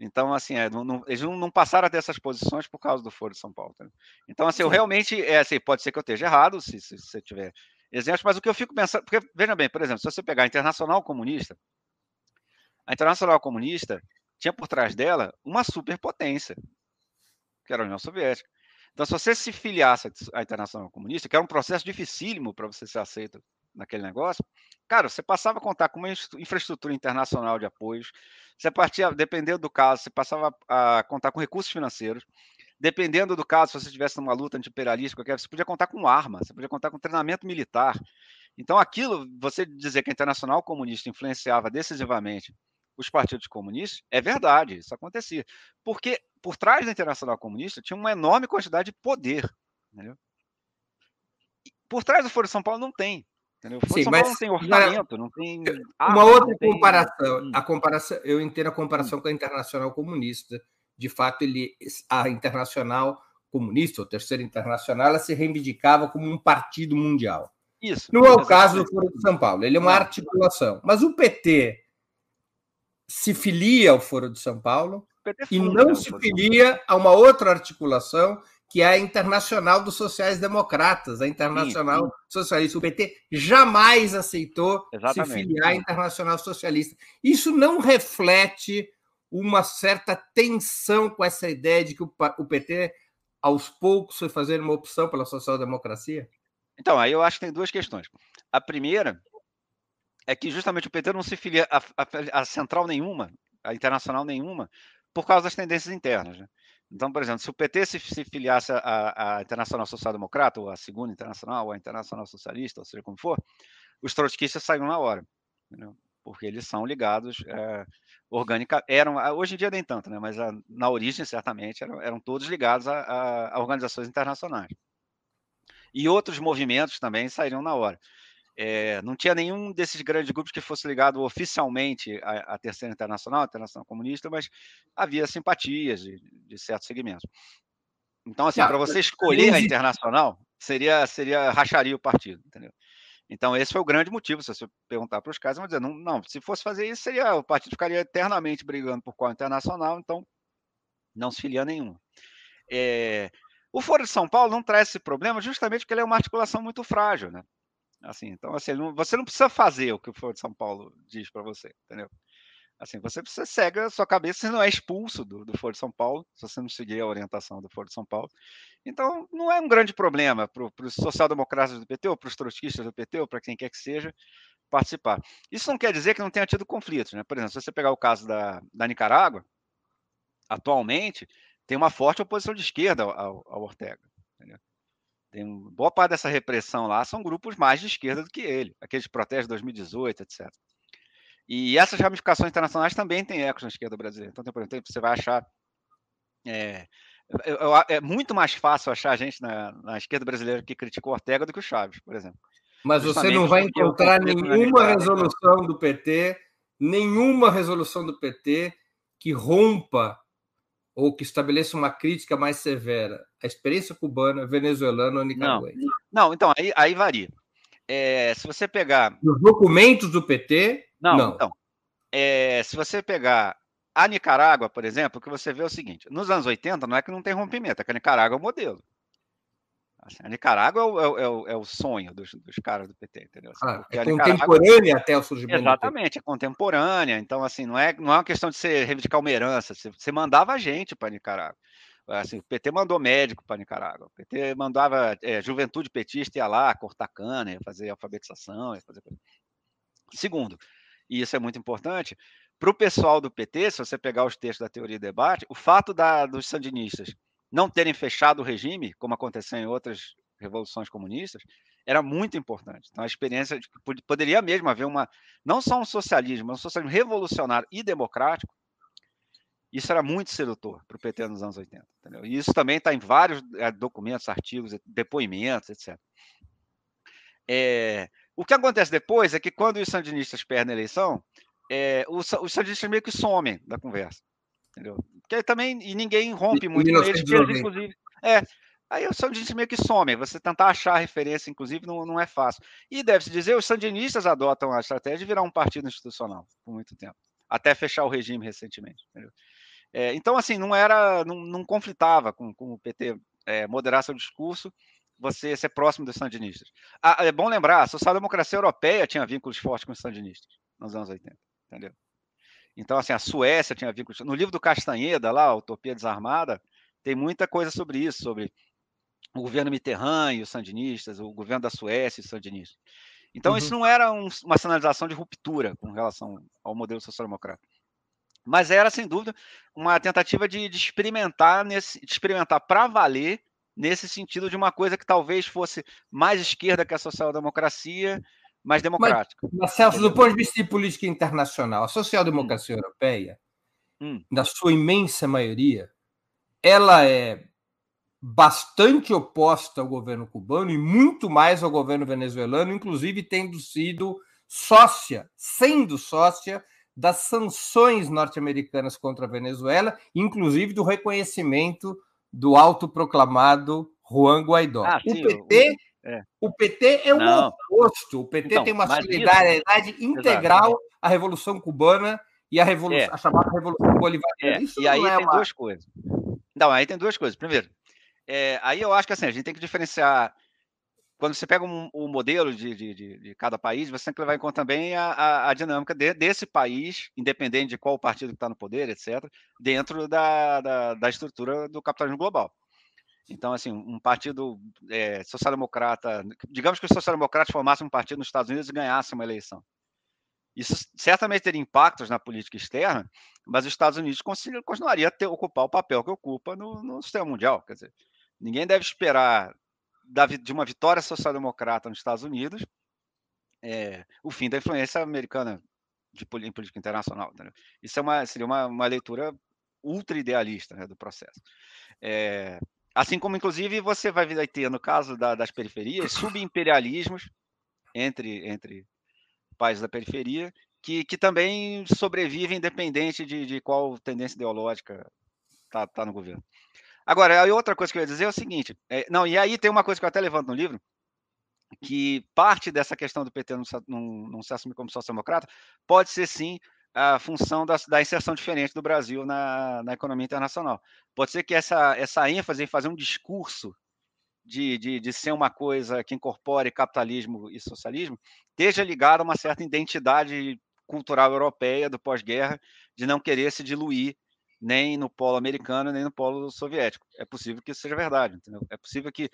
Então, assim, é, não, não, eles não passaram a ter essas posições por causa do Foro de São Paulo. Tá? Então, assim, eu realmente, é, assim, pode ser que eu esteja errado, se você se, se tiver exemplos, mas o que eu fico pensando, porque, veja bem, por exemplo, se você pegar a Internacional Comunista, a Internacional Comunista tinha por trás dela uma superpotência, que era a União Soviética. Então, se você se filiasse à Internacional Comunista, que era um processo dificílimo para você ser aceito naquele negócio, cara, você passava a contar com uma infraestrutura internacional de apoios, você partia, dependendo do caso, você passava a contar com recursos financeiros, dependendo do caso, se você estivesse numa luta anti-imperialista, qualquer, você podia contar com arma, você podia contar com treinamento militar. Então, aquilo, você dizer que a Internacional Comunista influenciava decisivamente os partidos comunistas, é verdade, isso acontecia. Porque por trás da Internacional Comunista tinha uma enorme quantidade de poder. Entendeu? Por trás do Foro de São Paulo não tem. Entendeu? O Foro Sim, de São Paulo não tem orçamento, não tem... Arma, uma outra não tem... comparação, a comparação, eu entendo a comparação hum. com a Internacional Comunista. De fato, ele, a Internacional Comunista, ou Terceira Internacional, ela se reivindicava como um partido mundial. Isso. Não é o caso do Foro de São Paulo, ele é uma articulação. Mas o P T... se filia ao Foro de São Paulo e não se filia a uma outra articulação, que é a Internacional dos Sociais Democratas, a Internacional sim, sim. Socialista. O P T jamais aceitou Exatamente. se filiar à Internacional Socialista. Isso não reflete uma certa tensão com essa ideia de que o P T, aos poucos, foi fazer uma opção pela social-democracia? Então, aí eu acho que tem duas questões. A primeira é que justamente o P T não se filia a, a, a central nenhuma, a internacional nenhuma, por causa das tendências internas, né? Então, por exemplo, se o P T se, se filiasse à Internacional Social Democrata, ou à Segunda Internacional, ou à Internacional Socialista, ou seja como for, os trotskistas saíram na hora, entendeu? Porque eles são ligados é, orgânica, eram, hoje em dia nem tanto, né? Mas a, na origem, certamente, eram, eram todos ligados a, a, a organizações internacionais. E outros movimentos também saíram na hora. É, não tinha nenhum desses grandes grupos que fosse ligado oficialmente à, à Terceira Internacional, à Internacional Comunista, mas havia simpatias de, de certos segmentos. Então, assim, para você escolher a Internacional, seria, seria racharia o partido, entendeu? Então, esse foi o grande motivo. Se você perguntar para os caras, vão dizer, não, não, se fosse fazer isso, seria, o partido ficaria eternamente brigando por qual Internacional, então não se filia nenhum. É, o Foro de São Paulo não traz esse problema justamente porque ele é uma articulação muito frágil, né? Assim, então, assim, você não precisa fazer o que o Foro de São Paulo diz para você, entendeu? Assim, você precisa cega a sua cabeça, você não é expulso do, do Foro de São Paulo, se você não seguir a orientação do Foro de São Paulo. Então, não é um grande problema para os social-democratas do P T, ou para os trotskistas do P T, ou para quem quer que seja, participar. Isso não quer dizer que não tenha tido conflitos, né? Por exemplo, se você pegar o caso da, da Nicarágua, atualmente, tem uma forte oposição de esquerda ao, ao Ortega, entendeu? Tem boa parte dessa repressão lá são grupos mais de esquerda do que ele, aqueles protestos de dois mil e dezoito, etcétera. E essas ramificações internacionais também têm ecos na esquerda brasileira. Então, tem, por exemplo, você vai achar... É, é, é muito mais fácil achar gente na, na esquerda brasileira que criticou Ortega do que o Chávez, por exemplo. Mas justamente você não vai encontrar nenhuma resolução do P T, nenhuma resolução do P T que rompa ou que estabeleça uma crítica mais severa à experiência cubana, venezuelana ou nicaragüense. Não, não, então, aí, aí varia. É, se você pegar... Os documentos do P T, não. não. Então, é, se você pegar a Nicarágua, por exemplo, o que você vê é o seguinte, nos anos oitenta não é que não tem rompimento, é que a Nicarágua é o modelo. Assim, a Nicarágua é o, é o, é o sonho dos, dos caras do P T, entendeu? Assim, ah, é contemporânea até o surgimento. Exatamente, é contemporânea. Então, assim, não é, não é uma questão de você reivindicar uma herança. Você, você mandava gente para Nicarágua. Assim, o P T mandou médico para Nicarágua. O P T mandava é, juventude petista, ia lá cortar cana, ia fazer alfabetização, ia fazer coisa. Segundo, e isso é muito importante, para o pessoal do P T, se você pegar os textos da teoria e debate, o fato da, dos sandinistas não terem fechado o regime, como aconteceu em outras revoluções comunistas, era muito importante. Então, a experiência de que poderia mesmo haver uma... Não só um socialismo, mas um socialismo revolucionário e democrático, isso era muito sedutor para o P T nos anos oitenta. Entendeu? E isso também está em vários documentos, artigos, depoimentos, etcétera. É, o que acontece depois é que, quando os sandinistas perdem a eleição, é, os, os sandinistas meio que somem da conversa. Entendeu? Porque também, e ninguém rompe muito com eles, inclusive. É, aí os sandinistas meio que somem, você tentar achar referência, inclusive, não, não é fácil. E deve-se dizer, os sandinistas adotam a estratégia de virar um partido institucional por muito tempo, até fechar o regime recentemente. É, então, assim, não era, não, não conflitava com, com o P T é, moderar seu discurso, você ser próximo dos sandinistas. Ah, é bom lembrar, a social-democracia europeia tinha vínculos fortes com os sandinistas nos anos oitenta, entendeu? Então, assim, a Suécia tinha vínculos... No livro do Castanheda, lá, Utopia Desarmada, tem muita coisa sobre isso, sobre o governo Mitterrand e os sandinistas, o governo da Suécia e os sandinistas. Então, uhum. isso não era um, uma sinalização de ruptura com relação ao modelo social-democrata. Mas era, sem dúvida, uma tentativa de, de experimentar nesse, de experimentar para valer, nesse sentido de uma coisa que talvez fosse mais esquerda que a social-democracia, mais democrático. Mas, Celso, do ponto de vista de política internacional, a social-democracia hum. europeia, hum. na sua imensa maioria, ela é bastante oposta ao governo cubano e muito mais ao governo venezuelano, inclusive tendo sido sócia, sendo sócia das sanções norte-americanas contra a Venezuela, inclusive do reconhecimento do autoproclamado Juan Guaidó. Ah, o sim, P T... O... É. O P T é o não. oposto. O P T então, tem uma solidariedade isso. integral Exato. à Revolução Cubana E a, revolução, é. a chamada Revolução Bolivariana. É. Isso e aí é tem uma... duas coisas. Não, aí tem duas coisas. Primeiro, é, aí eu acho que assim, a gente tem que diferenciar. Quando você pega um, um modelo de, de, de, de cada país, você tem que levar em conta também a, a, a dinâmica de, desse país, independente de qual partido que está no poder, etcétera, dentro da, da, da estrutura do capitalismo global. Então, assim, um partido é, social-democrata... Digamos que os social-democratas formassem um partido nos Estados Unidos e ganhassem uma eleição. Isso certamente teria impactos na política externa, mas os Estados Unidos continuaria a ter, ocupar o papel que ocupa no, no sistema mundial. Quer dizer, ninguém deve esperar da, de uma vitória social-democrata nos Estados Unidos é, o fim da influência americana de, em política internacional. Entendeu? Isso é uma, seria uma, uma leitura ultra-idealista, né, do processo. É... Assim como, inclusive, você vai ter, no caso da, das periferias, subimperialismos entre, entre países da periferia, que, que também sobrevivem independente de, de qual tendência ideológica está tá no governo. Agora, a outra coisa que eu ia dizer é o seguinte, é, não, e aí tem uma coisa que eu até levanto no livro, que parte dessa questão do P T não, não se assumir como social-democrata pode ser, sim, a função da, da inserção diferente do Brasil na, na economia internacional. Pode ser que essa, essa ênfase em fazer um discurso de, de, de ser uma coisa que incorpore capitalismo e socialismo esteja ligada a uma certa identidade cultural europeia do pós-guerra, de não querer se diluir nem no polo americano, nem no polo soviético. É possível que isso seja verdade, entendeu? É possível que,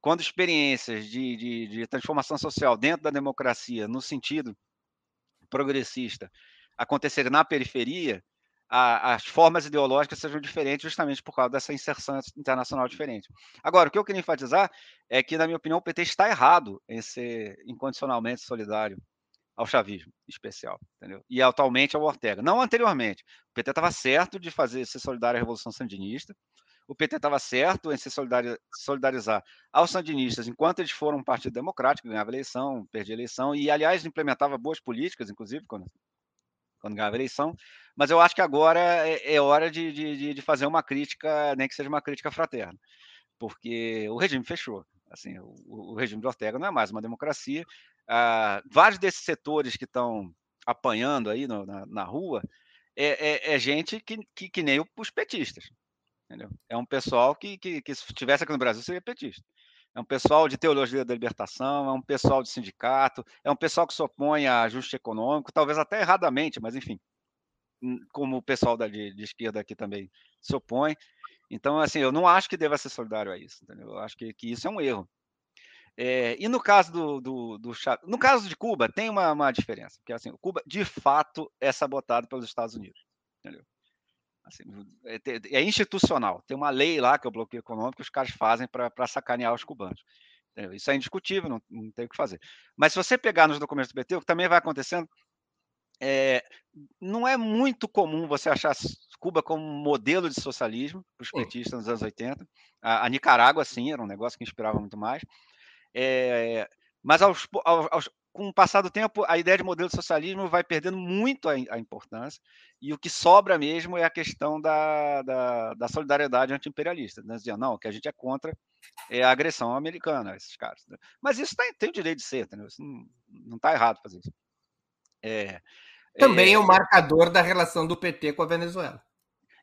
quando experiências de, de, de transformação social dentro da democracia, no sentido progressista, acontecerem na periferia, a, as formas ideológicas sejam diferentes justamente por causa dessa inserção internacional diferente. Agora, o que eu queria enfatizar é que, na minha opinião, o P T está errado em ser incondicionalmente solidário ao chavismo, em especial, entendeu? E atualmente ao Ortega. Não anteriormente. O P T estava certo de fazer, ser solidário à Revolução Sandinista, o P T estava certo em se solidarizar aos sandinistas enquanto eles foram um partido democrático, ganhava eleição, perdia eleição, e, aliás, implementava boas políticas, inclusive, quando... quando ganhava a eleição, mas eu acho que agora é, é hora de, de, de fazer uma crítica, nem que seja uma crítica fraterna, porque o regime fechou, assim, o, o regime de Ortega não é mais uma democracia, ah, vários desses setores que estão apanhando aí no, na, na rua, é, é, é gente que, que, que nem os petistas, entendeu? É um pessoal que, que, que se estivesse aqui no Brasil seria petista. É um pessoal de teologia da libertação, é um pessoal de sindicato, é um pessoal que se opõe a ajuste econômico, talvez até erradamente, mas enfim, como o pessoal da, de, de esquerda aqui também se opõe. Então, assim, eu não acho que deva ser solidário a isso, entendeu? Eu acho que, que isso é um erro. É, e no caso do, do, do Chávez, no caso de Cuba, tem uma, uma diferença, porque assim, Cuba, de fato, é sabotado pelos Estados Unidos, entendeu? Assim, é, é institucional, tem uma lei lá que é o bloqueio econômico que os caras fazem para sacanear os cubanos, entendeu? Isso é indiscutível, não, não tem o que fazer. Mas se você pegar nos documentos do P T, o que também vai acontecendo, é, não é muito comum você achar Cuba como um modelo de socialismo para os petistas nos anos oitenta, a, a Nicarágua sim, era um negócio que inspirava muito mais, é, mas aos, aos, aos com o passar do tempo, a ideia de modelo de socialismo vai perdendo muito a, a importância, e o que sobra mesmo é a questão da, da, da solidariedade anti-imperialista, né? Dizendo, não, o que a gente é contra é a agressão americana a esses caras. Né? Mas isso tá, tem o direito de ser, isso não está errado fazer isso. É, Também é, é o marcador da relação do P T com a Venezuela.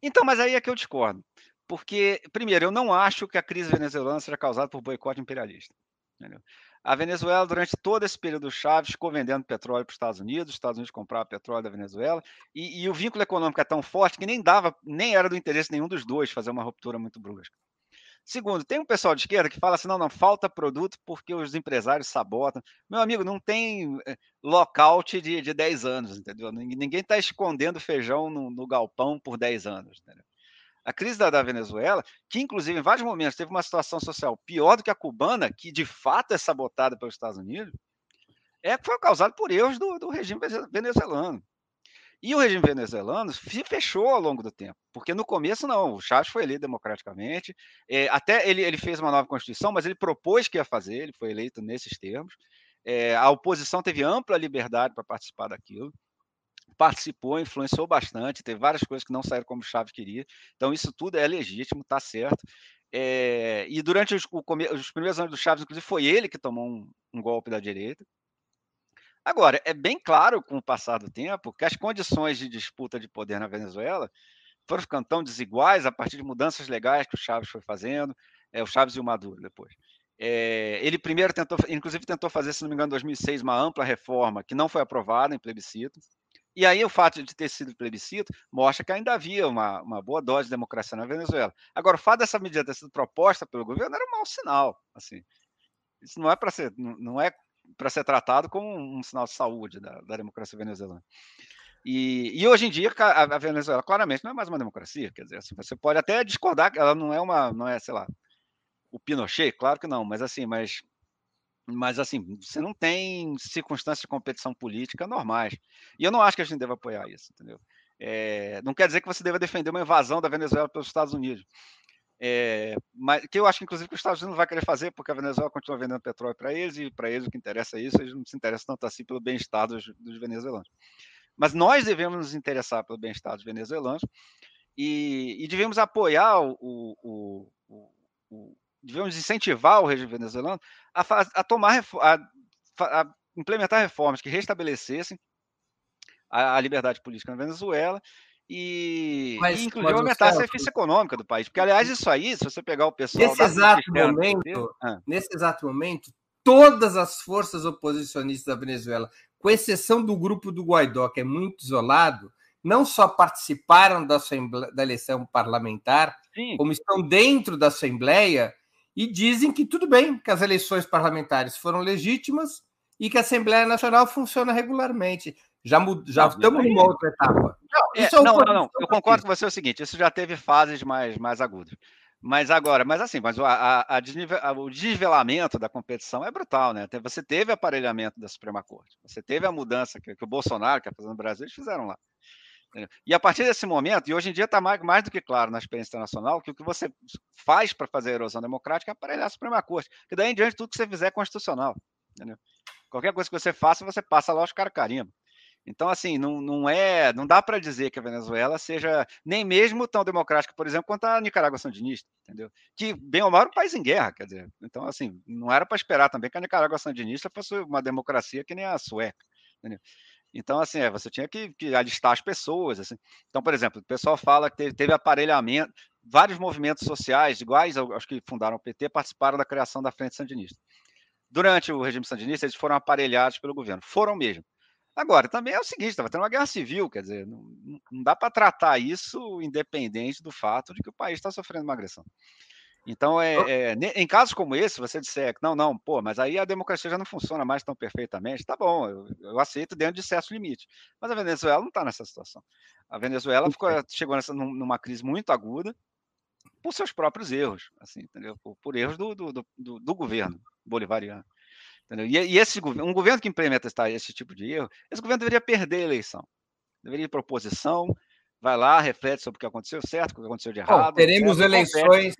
Então, mas aí é que eu discordo, porque, primeiro, eu não acho que a crise venezuelana seja causada por boicote imperialista. Entendeu? A Venezuela, durante todo esse período do Chávez, ficou vendendo petróleo para os Estados Unidos, os Estados Unidos compravam petróleo da Venezuela, e, e o vínculo econômico é tão forte que nem dava, nem era do interesse nenhum dos dois fazer uma ruptura muito brusca. Segundo, tem um pessoal de esquerda que fala assim, não, não, falta produto porque os empresários sabotam. Meu amigo, não tem lockout de, de dez anos, entendeu? Ninguém está escondendo feijão no, no galpão por dez anos, entendeu? A crise da, da Venezuela, que inclusive em vários momentos teve uma situação social pior do que a cubana, que de fato é sabotada pelos Estados Unidos, é, foi causada por erros do, do regime venezuelano. E o regime venezuelano se fechou ao longo do tempo, porque no começo não, o Chávez foi eleito democraticamente, é, até ele, ele fez uma nova Constituição, mas ele propôs que ia fazer, ele foi eleito nesses termos, é, a oposição teve ampla liberdade para participar daquilo, participou, influenciou bastante, teve várias coisas que não saíram como o Chávez queria, então isso tudo é legítimo, está certo, é, e durante os, o, os primeiros anos do Chávez, inclusive, foi ele que tomou um, um golpe da direita, Agora, é bem claro, com o passar do tempo, que as condições de disputa de poder na Venezuela foram ficando tão desiguais a partir de mudanças legais que o Chávez foi fazendo, é, o Chávez e o Maduro depois. É, ele primeiro tentou, inclusive tentou fazer, se não me engano, em dois mil e seis, uma ampla reforma que não foi aprovada em plebiscito. E aí o fato de ter sido plebiscito mostra que ainda havia uma, uma boa dose de democracia na Venezuela. Agora, o fato dessa medida ter sido proposta pelo governo era um mau sinal. Assim. Isso não é para ser, não é para ser tratado como um sinal de saúde da, da democracia venezuelana. E, e hoje em dia a Venezuela claramente não é mais uma democracia, quer dizer, assim, você pode até discordar que ela não é uma, não é, sei lá, o Pinochet, claro que não, mas assim, mas, mas assim, você não tem circunstâncias de competição política normais. E eu não acho que a gente deva apoiar isso, entendeu? É, não quer dizer que você deva defender uma invasão da Venezuela pelos Estados Unidos. É, mas, que eu acho, inclusive, que os Estados Unidos não vai querer fazer, porque a Venezuela continua vendendo petróleo para eles, e para eles o que interessa é isso, eles não se interessam tanto assim pelo bem-estar dos, dos venezuelanos. Mas nós devemos nos interessar pelo bem-estar dos venezuelanos e, e devemos apoiar, o, o, o, o, devemos incentivar o regime venezuelano a, faz, a, tomar, a, a implementar reformas que restabelecessem a, a liberdade política na Venezuela e, mas, e inclusive, aumentar a eficiência econômica do país. Porque, aliás, isso aí, se você pegar o pessoal... Nesse exato momento, poder, ah. nesse exato momento, todas as forças oposicionistas da Venezuela, com exceção do grupo do Guaidó, que é muito isolado, não só participaram da, da eleição parlamentar, sim, como estão dentro da Assembleia e dizem que tudo bem, que as eleições parlamentares foram legítimas e que a Assembleia Nacional funciona regularmente. Já, já não, estamos em outra etapa. Não, é, é um não, não, não. Eu concordo com você, é o seguinte, isso já teve fases mais, mais agudas. Mas agora, mas assim, mas a, a, a desnivel, a, o desnivelamento da competição é brutal, né? Você teve aparelhamento da Suprema Corte, você teve a mudança que, que o Bolsonaro, que está fazendo no Brasil, eles fizeram lá. Entendeu? E a partir desse momento, e hoje em dia está mais, mais do que claro na experiência internacional, que o que você faz para fazer a erosão democrática é aparelhar a Suprema Corte, que daí em diante tudo que você fizer é constitucional. Entendeu? Qualquer coisa que você faça, você passa lá os caras carimbam. Então, assim, não, não, é, não dá para dizer que a Venezuela seja nem mesmo tão democrática, por exemplo, quanto a Nicarágua sandinista, entendeu? Que, bem ou mal, é um país em guerra, quer dizer. Então, assim, não era para esperar também que a Nicarágua sandinista fosse uma democracia que nem a sueca, entendeu? Então, assim, é, você tinha que, que alistar as pessoas, assim. Então, por exemplo, o pessoal fala que teve, teve aparelhamento, vários movimentos sociais iguais aos que fundaram o P T participaram da criação da Frente Sandinista. Durante o regime sandinista, eles foram aparelhados pelo governo, foram mesmo. Agora, também é o seguinte, estava tendo uma guerra civil, quer dizer, não, não dá para tratar isso independente do fato de que o país está sofrendo uma agressão. Então, é, é, em casos como esse, você disser que não, não, pô, mas aí a democracia já não funciona mais tão perfeitamente, tá bom, eu, eu aceito dentro de certos limites. Mas a Venezuela não está nessa situação. A Venezuela ficou, chegou nessa, numa crise muito aguda por seus próprios erros, assim, entendeu? Por, por erros do, do, do, do governo bolivariano. E esse, um governo que implementa esse tipo de erro, esse governo deveria perder a eleição. Deveria ir para a oposição, vai lá, reflete sobre o que aconteceu certo, o que aconteceu de errado. Bom, teremos, certo, eleições,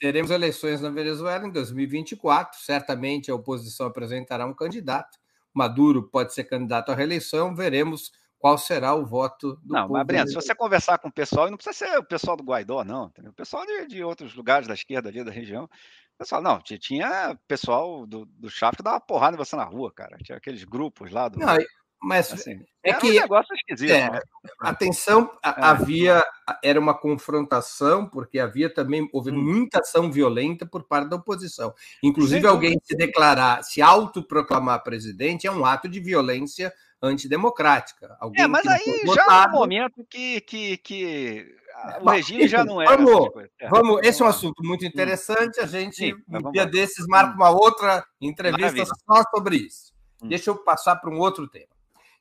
teremos eleições na Venezuela em dois mil e vinte e quatro. Certamente a oposição apresentará um candidato. Maduro pode ser candidato à reeleição. Veremos qual será o voto do não, povo. Mas, Breno, se você conversar com o pessoal, não precisa ser o pessoal do Guaidó, não. Entendeu? O pessoal de, de outros lugares da esquerda ali da região. Pessoal, não, tinha pessoal do, do Chávez que dava porrada em você na rua, cara. Tinha aqueles grupos lá do... Não, mas assim, é era que, um negócio esquisito. É, né? A tensão é. havia... Era uma confrontação, porque havia também... Houve hum. muita ação violenta por parte da oposição. Inclusive, Sim. alguém se declarar, se autoproclamar presidente, é um ato de violência antidemocrática. Alguém é, mas aí já é um momento que... que, que... O regime já não é. Vamos, vamos, esse é um assunto muito interessante. A gente, um dia desses, marca uma outra entrevista Maravilha. só sobre isso. Deixa eu passar para um outro tema.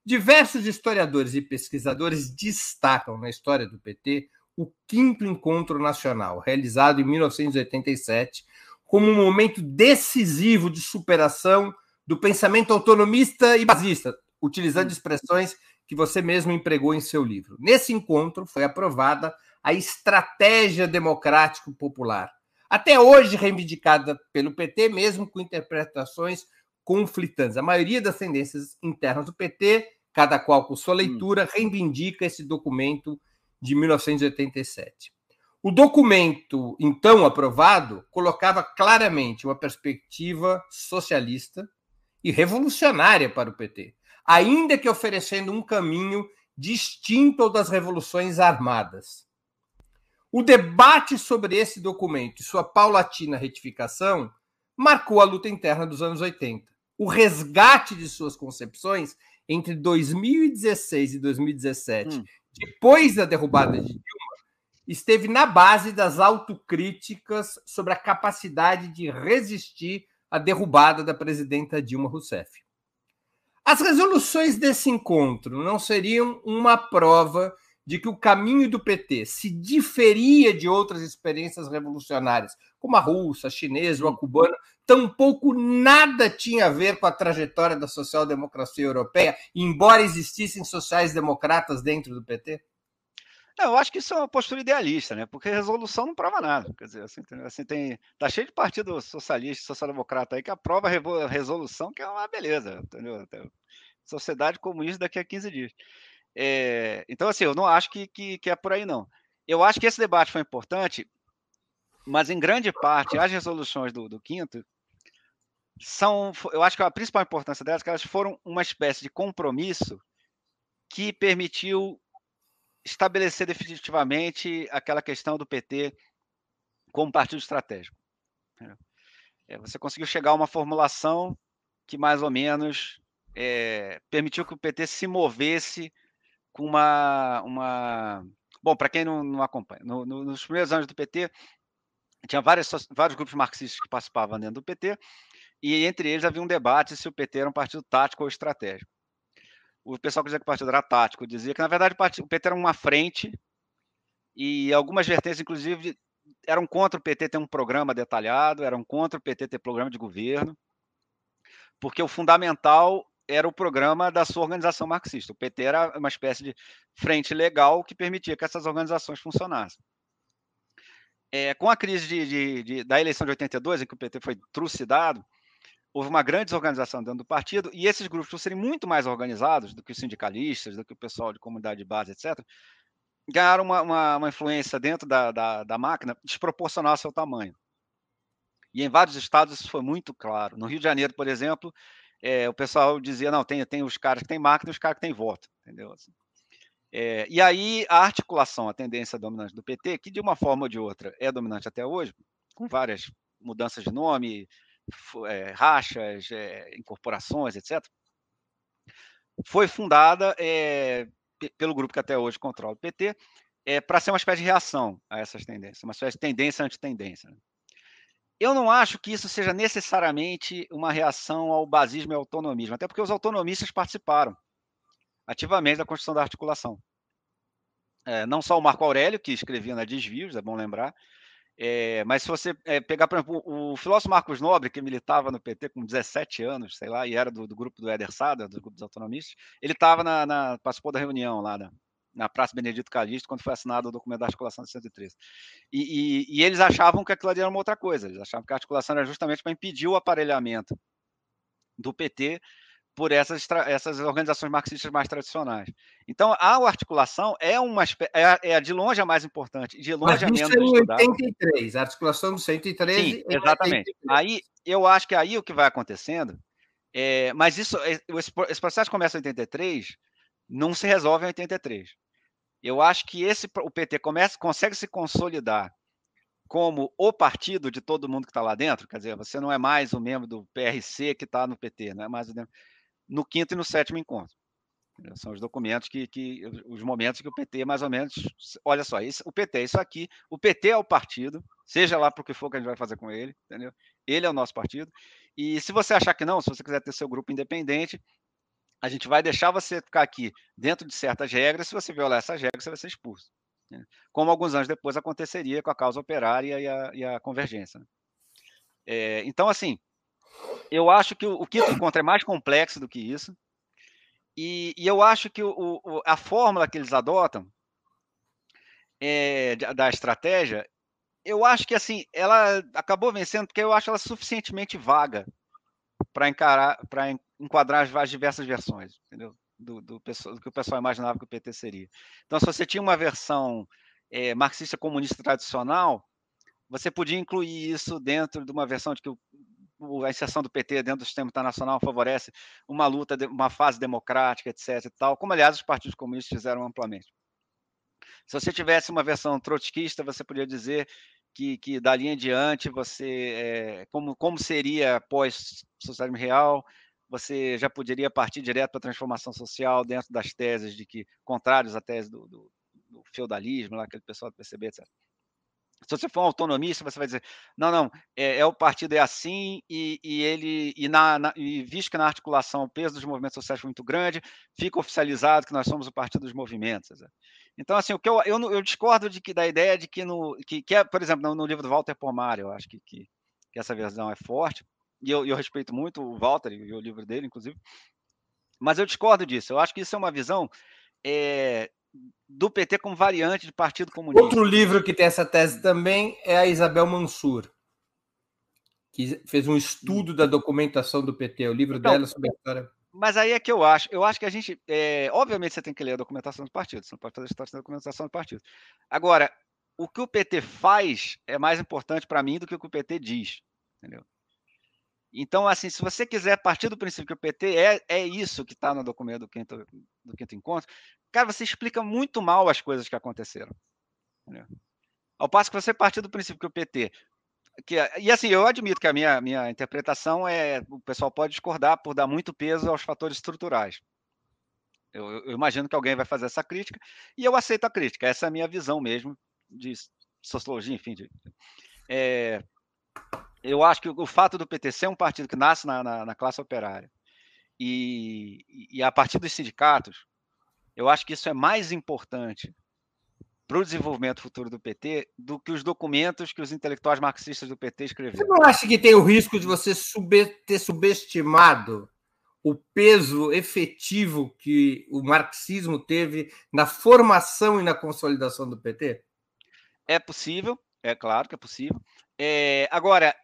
Diversos historiadores e pesquisadores destacam na história do P T o quinto Encontro Nacional, realizado em mil novecentos e oitenta e sete, como um momento decisivo de superação do pensamento autonomista e basista, utilizando expressões que você mesmo empregou em seu livro. Nesse encontro foi aprovada a Estratégia Democrático-Popular, até hoje reivindicada pelo P T, mesmo com interpretações conflitantes. A maioria das tendências internas do P T, cada qual com sua leitura, reivindica esse documento de mil novecentos e oitenta e sete. O documento, então aprovado, colocava claramente uma perspectiva socialista e revolucionária para o P T, ainda que oferecendo um caminho distinto ao das revoluções armadas. O debate sobre esse documento e sua paulatina retificação marcou a luta interna dos anos oitenta. O resgate de suas concepções entre dois mil e dezesseis e dois mil e dezessete, hum. depois da derrubada de Dilma, esteve na base das autocríticas sobre a capacidade de resistir à derrubada da presidenta Dilma Rousseff. As resoluções desse encontro não seriam uma prova de que o caminho do P T se diferia de outras experiências revolucionárias, como a russa, a chinesa ou a cubana, tampouco nada tinha a ver com a trajetória da social-democracia europeia, embora existissem sociais-democratas dentro do P T? Eu acho que isso é uma postura idealista, né? Porque resolução não prova nada. Quer dizer, assim, assim, tem, tá cheio de partido socialista, social-democrata aí que aprova a resolução, que é uma beleza, entendeu? Sociedade comunista daqui a quinze dias. É, então, assim, eu não acho que, que, que é por aí, não. Eu acho que esse debate foi importante, mas em grande parte as resoluções do, do quinto são, eu acho que a principal importância delas é que elas foram uma espécie de compromisso que permitiu estabelecer definitivamente aquela questão do P T como partido estratégico. Você conseguiu chegar a uma formulação que mais ou menos é, permitiu que o P T se movesse com uma... uma... Bom, para quem não, não acompanha, no, no, nos primeiros anos do P T, tinha vários, vários grupos marxistas que participavam dentro do P T, e entre eles havia um debate se o P T era um partido tático ou estratégico. O pessoal que dizia que o partido era tático dizia que, na verdade, o P T era uma frente e algumas vertentes, inclusive, eram contra o P T ter um programa detalhado, eram contra o P T ter programa de governo, porque o fundamental era o programa da sua organização marxista. O P T era uma espécie de frente legal que permitia que essas organizações funcionassem. É, com a crise de, de, de, da eleição de oitenta e dois, em que o P T foi trucidado, houve uma grande desorganização dentro do partido, e esses grupos, por serem muito mais organizados do que os sindicalistas, do que o pessoal de comunidade de base, etcétera, ganharam uma, uma, uma influência dentro da, da, da máquina desproporcional ao seu tamanho. E em vários estados isso foi muito claro. No Rio de Janeiro, por exemplo, é, o pessoal dizia, não, tem, tem os caras que têm máquina e os caras que têm voto. Entendeu? Assim, é, e aí a articulação, a tendência dominante do P T, que de uma forma ou de outra é dominante até hoje, com várias mudanças de nome, É, rachas, é, incorporações, etcétera, foi fundada é, pelo grupo que até hoje controla o P T é, para ser uma espécie de reação a essas tendências, uma espécie de tendência antitendência. Né? Eu não acho que isso seja necessariamente uma reação ao basismo e ao autonomismo, até porque os autonomistas participaram ativamente da construção da articulação. É, não só o Marco Aurélio, que escrevia na Desvios, é bom lembrar, É, mas se você é, pegar, por exemplo, o, o filósofo Marcos Nobre, que militava no P T com dezessete anos, sei lá, e era do, do grupo do Éder Sada, do grupo dos autonomistas, ele estava na, na, participou da reunião lá na, na Praça Benedito Calixto, quando foi assinado o documento da articulação de cento e treze. E, e, e eles achavam que aquilo ali era uma outra coisa, eles achavam que a articulação era justamente para impedir o aparelhamento do P T por essas, essas organizações marxistas mais tradicionais. Então, a articulação é uma é, é de longe a mais importante, de longe a menos estudada. oitenta e três, a articulação do cento e treze. Sim, exatamente. oitenta e três. Aí, eu acho que aí o que vai acontecendo, é, mas isso, esse processo começa em oitenta e três, não se resolve em oitenta e três. Eu acho que esse, o P T começa, consegue se consolidar como o partido de todo mundo que está lá dentro, quer dizer, você não é mais um membro do P R C que está no P T, não é mais o membro no quinto e no sétimo encontro. São os documentos que, que os momentos que o P T mais ou menos, olha só, isso, o P T é isso aqui, o P T é o partido, seja lá para o que for que a gente vai fazer com ele, entendeu? Ele é o nosso partido, e se você achar que não, se você quiser ter seu grupo independente, a gente vai deixar você ficar aqui dentro de certas regras, se você violar essas regras, você vai ser expulso. Né? Como alguns anos depois aconteceria com a causa operária e a, e a convergência. Né? É, então, assim, eu acho que o, o quinto encontro é mais complexo do que isso, e, e eu acho que o, o, a fórmula que eles adotam é, da estratégia, eu acho que assim, ela acabou vencendo porque eu acho ela suficientemente vaga para encarar, para enquadrar as, as diversas versões, entendeu? Do, do, do, do que o pessoal imaginava que o P T seria. Então, se você tinha uma versão é, marxista comunista tradicional, você podia incluir isso dentro de uma versão de que o a inserção do P T dentro do sistema internacional favorece uma luta, uma fase democrática, etcétera e tal, como, aliás, os partidos comunistas fizeram amplamente. Se você tivesse uma versão trotskista, você podia dizer que, que dali em diante, você, é, como, como seria pós-socialismo real, você já poderia partir direto para a transformação social dentro das teses de que, contrários à tese do, do, do feudalismo, lá, aquele pessoal do P C B, etcétera. Se você for um autonomista, você vai dizer, não, não, é, é o partido é assim, e, e, ele, e, na, na, e visto que na articulação o peso dos movimentos sociais foi muito grande, fica oficializado que nós somos o partido dos movimentos. Sabe? Então, assim, o que eu, eu, eu discordo de que, da ideia de que, no, que, que é, por exemplo, no, no livro do Walter Pomar, eu acho que, que, que essa versão é forte, e eu, eu respeito muito o Walter e o livro dele, inclusive, mas eu discordo disso, eu acho que isso é uma visão... É, do P T como variante de Partido Comunista. Outro livro que tem essa tese também é a Isabel Mansur, que fez um estudo da documentação do P T, o livro então, dela sobre a história. Mas aí é que eu acho, eu acho que a gente, é, obviamente você tem que ler a documentação do partido, você não pode fazer a história da documentação do partido. Agora, o que o P T faz é mais importante para mim do que o que o P T diz, entendeu? Então, assim, se você quiser partir do princípio que o P T é, é isso que está no documento do quinto, do quinto encontro, cara, você explica muito mal as coisas que aconteceram. Entendeu? Ao passo que você partir do princípio que o P T... Que, e assim, eu admito que a minha, minha interpretação é... O pessoal pode discordar por dar muito peso aos fatores estruturais. Eu, eu imagino que alguém vai fazer essa crítica, e eu aceito a crítica. Essa é a minha visão mesmo de sociologia, enfim. De, é... Eu acho que o fato do P T ser um partido que nasce na, na, na classe operária e, e a partir dos sindicatos, eu acho que isso é mais importante para o desenvolvimento futuro do P T do que os documentos que os intelectuais marxistas do P T escreveram. Você não acha que tem o risco de você sub, ter subestimado o peso efetivo que o marxismo teve na formação e na consolidação do P T? É possível, é claro que é possível. É, agora...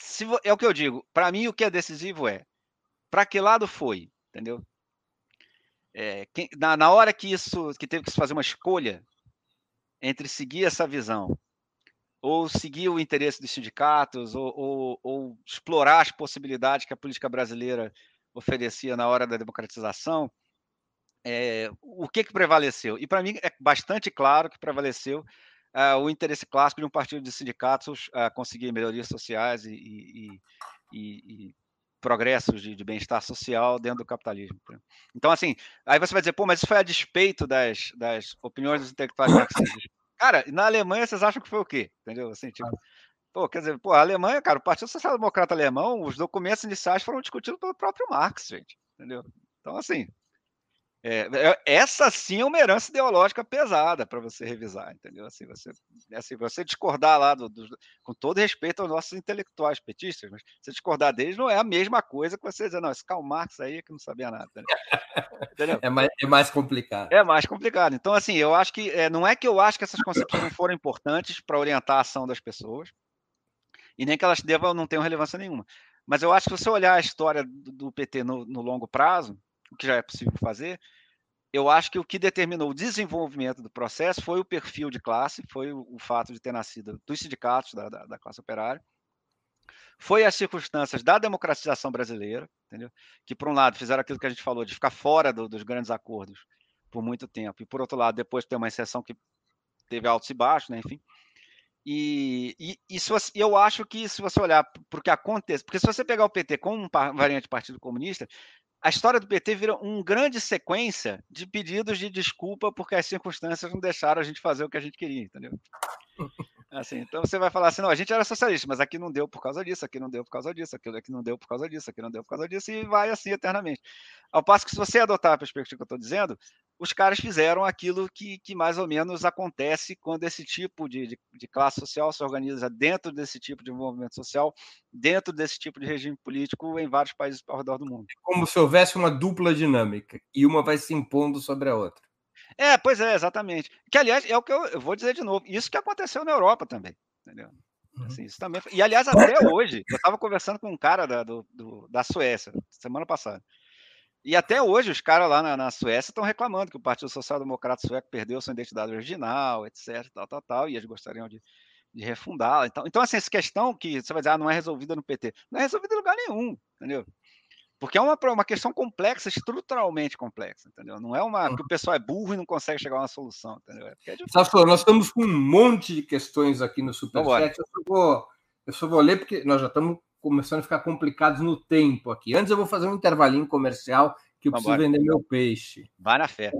Se, é o que eu digo, para mim o que é decisivo é para que lado foi, entendeu? É, quem, na, na hora que isso, que teve que se fazer uma escolha entre seguir essa visão ou seguir o interesse dos sindicatos ou, ou, ou explorar as possibilidades que a política brasileira oferecia na hora da democratização, é, o que, que prevaleceu? E para mim é bastante claro que prevaleceu Uh, o interesse clássico de um partido de sindicatos a uh, conseguir melhorias sociais e, e, e, e progressos de, de bem-estar social dentro do capitalismo. Então, assim, aí você vai dizer, pô, mas isso foi a despeito das, das opiniões dos intelectuais marxistas. Cara, na Alemanha vocês acham que foi o quê? Entendeu? Assim, tipo, pô, quer dizer, pô, a Alemanha, cara, o Partido Social Democrata Alemão, os documentos iniciais foram discutidos pelo próprio Marx, gente. Entendeu? Então, assim, É, essa sim é uma herança ideológica pesada para você revisar, entendeu? Assim, você, assim, você discordar lá, do, do, com todo respeito aos nossos intelectuais petistas, mas você discordar deles não é a mesma coisa que você dizer, não, esse Karl Marx aí é que não sabia nada. Entendeu? É, mais, é mais complicado. É mais complicado. Então, assim, eu acho que, é, não é que eu acho que essas concepções não foram importantes para orientar a ação das pessoas, e nem que elas devam, não tenham relevância nenhuma. Mas eu acho que se você olhar a história do, do P T no, no longo prazo, o que já é possível fazer, eu acho que o que determinou o desenvolvimento do processo foi o perfil de classe, foi o, o fato de ter nascido dos sindicatos da, da, da classe operária, foi as circunstâncias da democratização brasileira, entendeu? Que, por um lado, fizeram aquilo que a gente falou de ficar fora do, dos grandes acordos por muito tempo, e, por outro lado, depois ter uma inserção que teve altos e baixos, né? Enfim. E, e isso, eu acho que, se você olhar para o que acontece, porque se você pegar o P T como um variante do Partido Comunista, a história do P T vira uma grande sequência de pedidos de desculpa porque as circunstâncias não deixaram a gente fazer o que a gente queria, entendeu? Assim, então você vai falar assim, não, a gente era socialista, mas aqui não deu por causa disso, aqui não deu por causa disso, aquilo aqui não deu por causa disso, aqui não deu por causa disso, e vai assim eternamente. Ao passo que, se você adotar a perspectiva que eu estou dizendo, os caras fizeram aquilo que, que mais ou menos acontece quando esse tipo de, de, de classe social se organiza dentro desse tipo de movimento social, dentro desse tipo de regime político em vários países ao redor do mundo. É como se houvesse uma dupla dinâmica e uma vai se impondo sobre a outra. É, pois é, exatamente. Que, aliás, é o que eu, eu vou dizer de novo, isso que aconteceu na Europa também, entendeu? Assim, isso também foi... E, aliás, até hoje, eu estava conversando com um cara da, do, do, da Suécia, semana passada, e até hoje os caras lá na, na Suécia estão reclamando que o Partido Social Democrata Sueco perdeu sua identidade original, etcétera, tal, tal, tal, e eles gostariam de, de refundá-la. Então, então, assim, essa questão que você vai dizer, ah, não é resolvida no P T, não é resolvida em lugar nenhum, entendeu? Porque é uma, uma questão complexa, estruturalmente complexa, entendeu? Não é uma que o pessoal é burro e não consegue chegar a uma solução, entendeu? É é Sassou, nós estamos com um monte de questões aqui no Superchat. Eu só, vou, eu só vou ler, porque nós já estamos começando a ficar complicados no tempo aqui. Antes eu vou fazer um intervalinho comercial, que eu Vambora. preciso vender meu peixe. Vai na fé.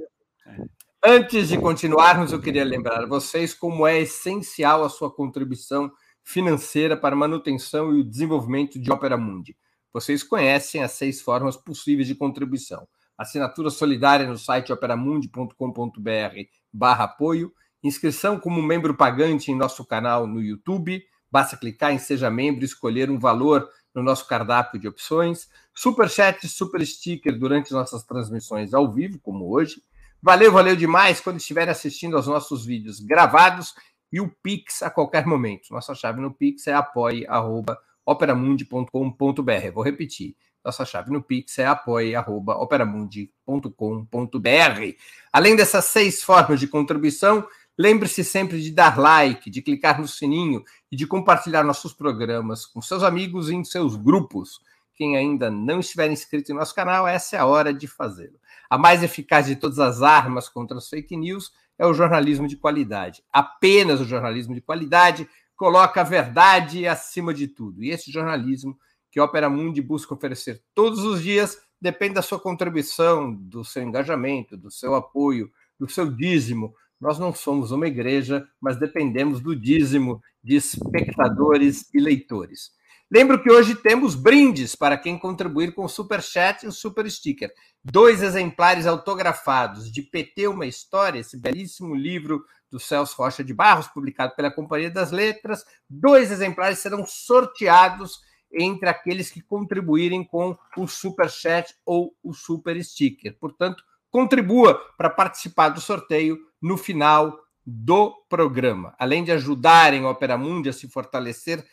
Antes de continuarmos, eu queria lembrar a vocês como é essencial a sua contribuição financeira para a manutenção e o desenvolvimento de Opera Mundi. Vocês conhecem as seis formas possíveis de contribuição. Assinatura solidária no site operamundi.com.br barra apoio. Inscrição como membro pagante em nosso canal no YouTube. Basta clicar em Seja Membro e escolher um valor no nosso cardápio de opções. Superchat, super sticker durante nossas transmissões ao vivo, como hoje. Valeu, valeu demais quando estiverem assistindo aos nossos vídeos gravados e o Pix a qualquer momento. Nossa chave no Pix é apoia.com.br. operamundi ponto com ponto br. Vou repetir. Nossa chave no Pix é apoia arroba operamundi ponto com ponto br. Além dessas seis formas de contribuição, lembre-se sempre de dar like, de clicar no sininho e de compartilhar nossos programas com seus amigos e em seus grupos. Quem ainda não estiver inscrito em nosso canal, essa é a hora de fazê-lo. A mais eficaz de todas as armas contra as fake news é o jornalismo de qualidade. Apenas o jornalismo de qualidade coloca a verdade acima de tudo. E esse jornalismo que a Opera Mundi busca oferecer todos os dias depende da sua contribuição, do seu engajamento, do seu apoio, do seu dízimo. Nós não somos uma igreja, mas dependemos do dízimo de espectadores e leitores. Lembro que hoje temos brindes para quem contribuir com o Superchat e o Super Sticker. Dois exemplares autografados de P T Uma História, esse belíssimo livro do Celso Rocha de Barros, publicado pela Companhia das Letras. Dois exemplares serão sorteados entre aqueles que contribuírem com o Superchat ou o Super Sticker. Portanto, contribua para participar do sorteio no final do programa. Além de ajudarem a Opera Mundi a se fortalecer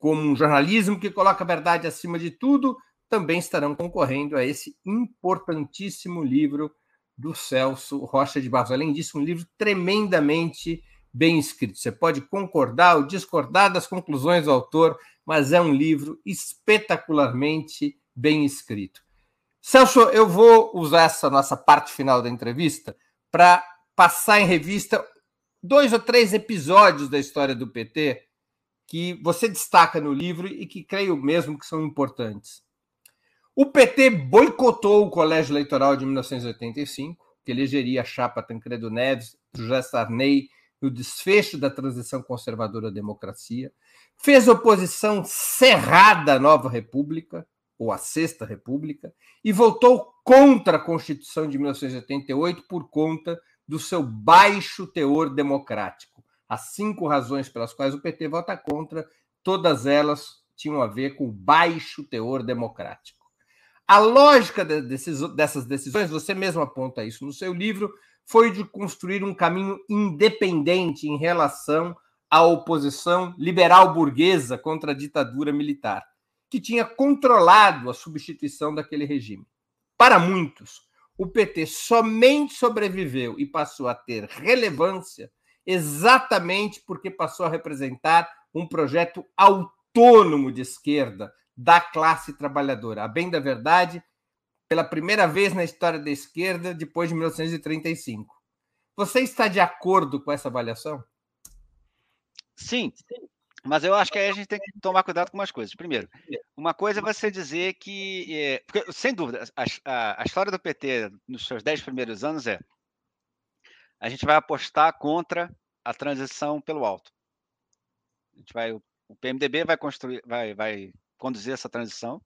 como um jornalismo que coloca a verdade acima de tudo, também estarão concorrendo a esse importantíssimo livro do Celso Rocha de Barros. Além disso, um livro tremendamente bem escrito. Você pode concordar ou discordar das conclusões do autor, mas é um livro espetacularmente bem escrito. Celso, eu vou usar essa nossa parte final da entrevista para passar em revista dois ou três episódios da história do P T que você destaca no livro e que creio mesmo que são importantes. O P T boicotou o Colégio Eleitoral de mil novecentos e oitenta e cinco, que elegeria a chapa Tancredo Neves, José Sarney, no desfecho da transição conservadora à democracia. Fez oposição cerrada à Nova República, ou à Sexta República, e votou contra a Constituição de mil novecentos e oitenta e oito por conta do seu baixo teor democrático. As cinco razões pelas quais o P T vota contra, todas elas tinham a ver com o baixo teor democrático. A lógica dessas decisões, você mesmo aponta isso no seu livro, foi de construir um caminho independente em relação à oposição liberal burguesa contra a ditadura militar, que tinha controlado a substituição daquele regime. Para muitos, o P T somente sobreviveu e passou a ter relevância exatamente porque passou a representar um projeto autônomo de esquerda, da classe trabalhadora. A bem da verdade, pela primeira vez na história da esquerda, depois de mil novecentos e trinta e cinco. Você está de acordo com essa avaliação? Sim, mas eu acho que aí a gente tem que tomar cuidado com umas coisas. Primeiro, uma coisa é você dizer que... É, porque, sem dúvida, a, a, a história do P T nos seus dez primeiros anos é a gente vai apostar contra a transição pelo alto. A gente vai, o P M D B vai construir... vai, vai conduzir essa transição,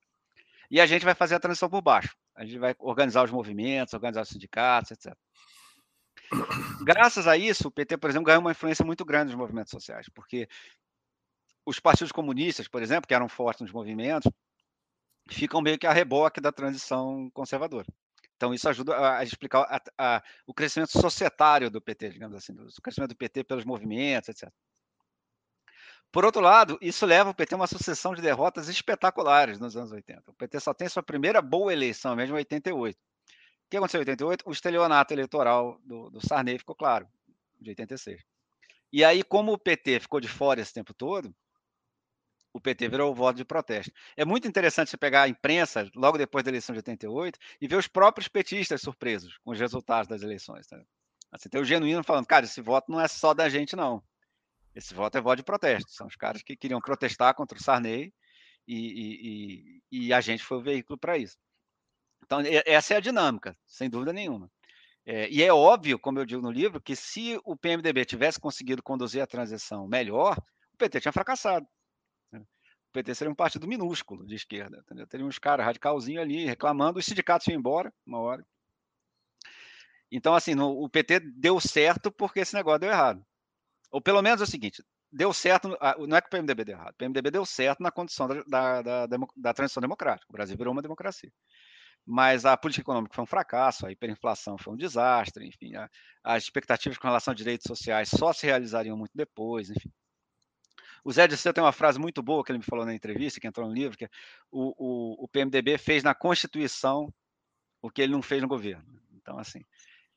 e a gente vai fazer a transição por baixo. A gente vai organizar os movimentos, organizar os sindicatos, etcétera. Graças a isso, o P T, por exemplo, ganhou uma influência muito grande nos movimentos sociais, porque os partidos comunistas, por exemplo, que eram fortes nos movimentos, ficam meio que a reboque da transição conservadora. Então, isso ajuda a explicar a, a, o crescimento societário do P T, digamos assim, o crescimento do P T pelos movimentos, etcétera. Por outro lado, isso leva o P T a uma sucessão de derrotas espetaculares nos anos oitenta. O P T só tem sua primeira boa eleição, mesmo em oitenta e oito. O que aconteceu em oitenta e oito? O estelionato eleitoral do, do Sarney ficou claro, de oitenta e seis. E aí, como o P T ficou de fora esse tempo todo, o P T virou voto de protesto. É muito interessante você pegar a imprensa, logo depois da eleição de oitenta e oito, e ver os próprios petistas surpresos com os resultados das eleições. Tá? Assim, tem o genuíno falando, cara, esse voto não é só da gente, não. Esse voto é voto de protesto. São os caras que queriam protestar contra o Sarney e, e, e, e a gente foi o veículo para isso. Então, essa é a dinâmica, sem dúvida nenhuma. É, e é óbvio, como eu digo no livro, que se o P M D B tivesse conseguido conduzir a transição melhor, o P T tinha fracassado. O P T seria um partido minúsculo de esquerda. Entendeu? Teria uns caras radicalzinhos ali reclamando, os sindicatos iam embora uma hora. Então, assim, no, o P T deu certo porque esse negócio deu errado. Ou pelo menos é o seguinte, deu certo, não é que o P M D B deu errado, o P M D B deu certo na condição da, da, da, da transição democrática. O Brasil virou uma democracia. Mas a política econômica foi um fracasso, a hiperinflação foi um desastre, enfim, a, as expectativas com relação a direitos sociais só se realizariam muito depois, enfim. O Zé Dirceu tem uma frase muito boa que ele me falou na entrevista, que entrou no livro, que é, o, o, o P M D B fez na Constituição o que ele não fez no governo. Então, assim,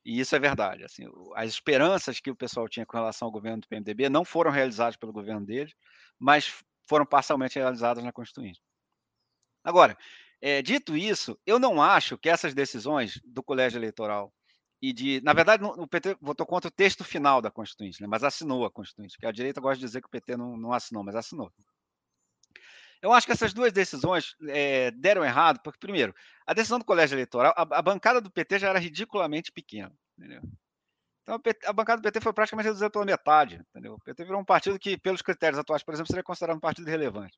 e isso é verdade. Assim, as esperanças que o pessoal tinha com relação ao governo do P M D B não foram realizadas pelo governo dele, mas foram parcialmente realizadas na Constituinte. Agora, É, dito isso, eu não acho que essas decisões do Colégio Eleitoral e de... Na verdade, o P T votou contra o texto final da Constituinte, né? Mas assinou a Constituinte, que a direita gosta de dizer que o P T não, não assinou, mas assinou. Eu acho que essas duas decisões é, deram errado, porque, primeiro, a decisão do Colégio Eleitoral, a, a bancada do P T já era ridiculamente pequena, entendeu? Então, a, P T, a bancada do P T foi praticamente reduzida pela metade, entendeu? O P T virou um partido que, pelos critérios atuais, por exemplo, seria considerado um partido irrelevante,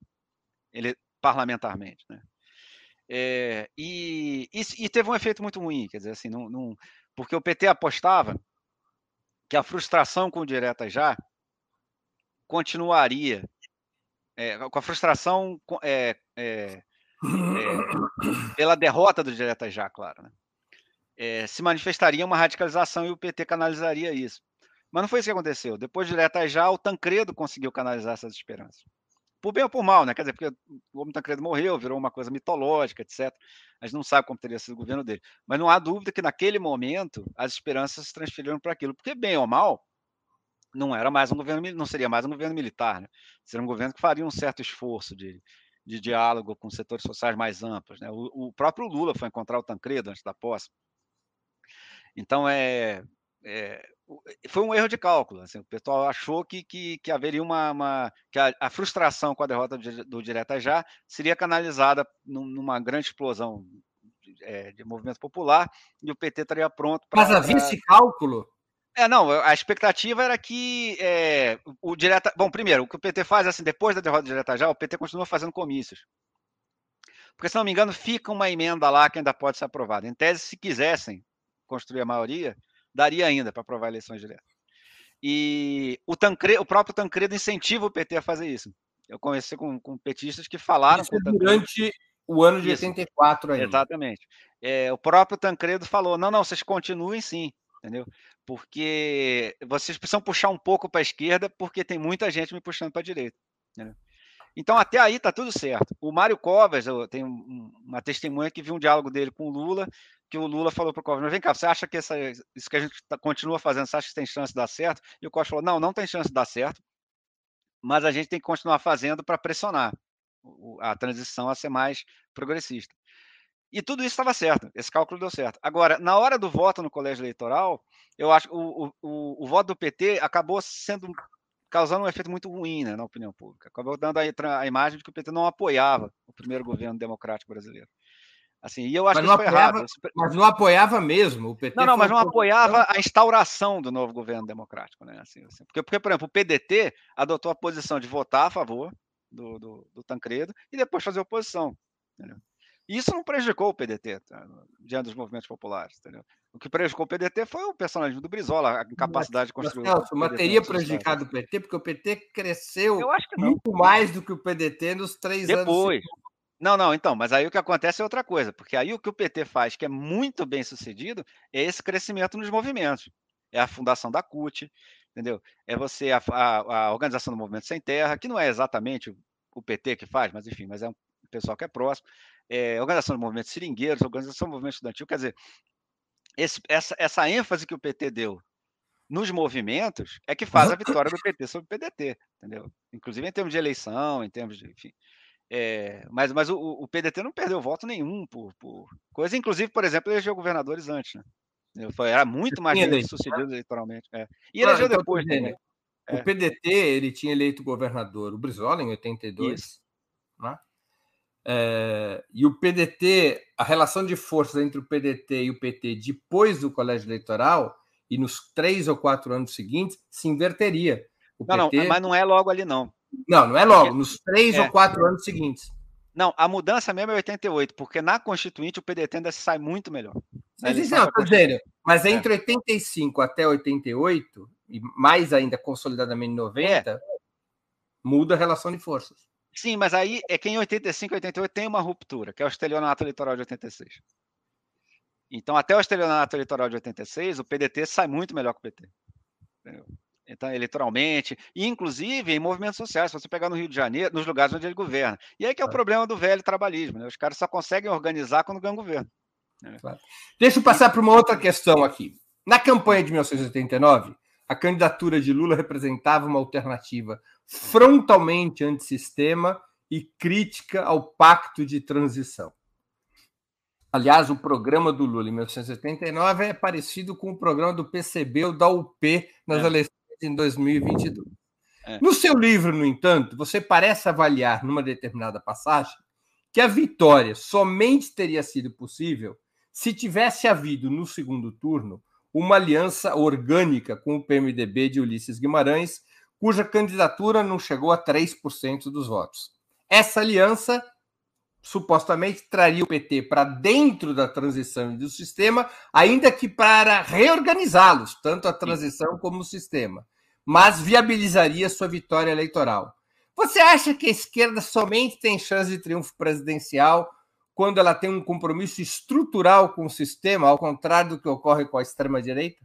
ele, parlamentarmente, né? É, e, e, e teve um efeito muito ruim, quer dizer, assim, não, não, porque o P T apostava que a frustração com o Diretas Já continuaria, é, com a frustração é, é, é, pela derrota do Diretas Já, claro, né? É, se manifestaria uma radicalização e o P T canalizaria isso. Mas não foi isso que aconteceu. Depois do Diretas Já, o Tancredo conseguiu canalizar essas esperanças. Por bem ou por mal, né? Quer dizer, porque o homem Tancredo morreu, virou uma coisa mitológica, etcétera. A gente não sabe como teria sido o governo dele. Mas não há dúvida que, naquele momento, as esperanças se transferiram para aquilo. Porque, bem ou mal, não era mais um governo, não seria mais um governo militar, né? Seria um governo que faria um certo esforço de, de diálogo com setores sociais mais amplos, né? O, o próprio Lula foi encontrar o Tancredo antes da posse. Então, é... é foi um erro de cálculo, assim, o pessoal achou que, que, que haveria uma, uma que a, a frustração com a derrota do, do Diretas Já seria canalizada num, numa grande explosão de, é, de movimento popular e o P T estaria pronto para... Mas havia esse cálculo? É, não, a expectativa era que é, o Diretas... Bom, primeiro, o que o P T faz, assim, depois da derrota do Diretas Já, o P T continua fazendo comícios. Porque, se não me engano, fica uma emenda lá que ainda pode ser aprovada. Em tese, se quisessem construir a maioria... daria ainda para aprovar eleições diretas. E o, Tancredo, o próprio Tancredo incentiva o P T a fazer isso. Eu conversei com, com petistas que falaram... Isso com o durante o ano de isso. oitenta e quatro ainda. Exatamente. É, o próprio Tancredo falou, não, não, vocês continuem sim, entendeu? Porque vocês precisam puxar um pouco para a esquerda, porque tem muita gente me puxando para a direita. Entendeu? Então, até aí está tudo certo. O Mário Covas, eu tenho uma testemunha que viu um diálogo dele com o Lula, que o Lula falou para o Covas, mas vem cá, você acha que essa, isso que a gente tá, continua fazendo, você acha que tem chance de dar certo? E o Covas falou, não, não tem chance de dar certo, mas a gente tem que continuar fazendo para pressionar a transição a ser mais progressista. E tudo isso estava certo, esse cálculo deu certo. Agora, na hora do voto no Colégio Eleitoral, eu acho que o, o, o voto do P T acabou sendo... causando um efeito muito ruim, né, na opinião pública. Acabou dando a, a imagem de que o P T não apoiava o primeiro governo democrático brasileiro. Assim, e eu acho mas que isso foi apoiava, errado. Mas não apoiava mesmo o P T. Não, não, mas não apoiava a instauração do novo governo democrático, né? Assim, assim. Porque, porque, por exemplo, o P D T adotou a posição de votar a favor do, do, do Tancredo e depois fazer oposição. Entendeu? E isso não prejudicou o P D T, tá? Diante dos movimentos populares. Entendeu? O que prejudicou o P D T foi o personalismo do Brizola, a incapacidade mas, de construir... Mas, mas teria prejudicado o P T, porque o P T cresceu muito mais do que o P D T nos três anos. Depois. Não, não, então, mas aí o que acontece é outra coisa, porque aí o que o P T faz, que é muito bem sucedido, é esse crescimento nos movimentos. É a fundação da C U T, entendeu? É você, a, a, a Organização do Movimento Sem Terra, que não é exatamente o, o P T que faz, mas enfim, mas é um pessoal que é próximo. É, Organização do Movimento Seringueiros, Organização do Movimento Estudantil, quer dizer, esse, essa, essa ênfase que o P T deu nos movimentos é que faz a vitória do P T sobre o P D T, entendeu? Inclusive em termos de eleição, em termos de... Enfim, é, mas mas o, o P D T não perdeu voto nenhum por, por coisa. Inclusive, por exemplo, elegeu governadores antes, né? Era muito mais bem sucedido eleitoralmente. É. E elegeu ah, então, depois também. É. O P D T, ele tinha eleito governador o Brizola, em oitenta e dois. Né? É, e o P D T, a relação de forças entre o P D T e o P T depois do colégio eleitoral e nos três ou quatro anos seguintes, se inverteria. O não, P T... não, mas não é logo ali, não. Não, não é logo, porque... nos três é. ou quatro anos seguintes. Não, a mudança mesmo é oitenta e oito, porque na Constituinte o P D T ainda sai muito melhor. Mas, não, tá dizendo, mas é. entre oitenta e cinco até oitenta e oito, e mais ainda consolidadamente em noventa, é. muda a relação de forças. Sim, mas aí é que em oitenta e cinco, oitenta e oito tem uma ruptura, que é o estelionato eleitoral de oitenta e seis. Então, até o estelionato eleitoral de oitenta e seis, o P D T sai muito melhor que o P T. Entendeu? Então, eleitoralmente, e inclusive em movimentos sociais, se você pegar no Rio de Janeiro, nos lugares onde ele governa. E aí que é o é. problema do velho trabalhismo, né? Os caras só conseguem organizar quando ganham governo. Né? Claro. Deixa eu passar para uma outra questão aqui. Na campanha de mil novecentos e oitenta e nove, a candidatura de Lula representava uma alternativa frontalmente antissistema e crítica ao pacto de transição. Aliás, o programa do Lula em mil novecentos e oitenta e nove é parecido com o programa do P C B ou da U P nas é. eleições em dois mil e vinte e dois. É. No seu livro, no entanto, você parece avaliar, numa determinada passagem, que a vitória somente teria sido possível se tivesse havido, no segundo turno, uma aliança orgânica com o P M D B de Ulisses Guimarães, cuja candidatura não chegou a três por cento dos votos. Essa aliança supostamente traria o P T para dentro da transição e do sistema, ainda que para reorganizá-los, tanto a transição como o sistema, mas viabilizaria sua vitória eleitoral. Você acha que a esquerda somente tem chance de triunfo presidencial quando ela tem um compromisso estrutural com o sistema, ao contrário do que ocorre com a extrema-direita?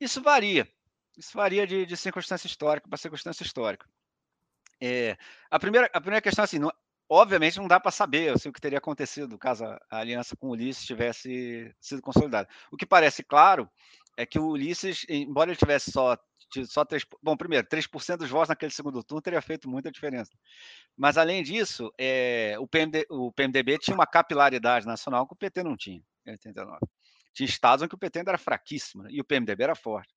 Isso varia. Isso varia de, de circunstância histórica para circunstância histórica. É, a, primeira, a primeira questão é assim... Não, obviamente não dá para saber assim, o que teria acontecido caso a aliança com o Ulisses tivesse sido consolidada. O que parece claro é que o Ulisses, embora ele tivesse só, só três por cento, bom, primeiro, três por cento dos votos naquele segundo turno teria feito muita diferença. Mas, além disso, é, o, PMD, o P M D B tinha uma capilaridade nacional que o P T não tinha, em oitenta e nove. Tinha estados onde o P T ainda era fraquíssimo, né? E o P M D B era forte.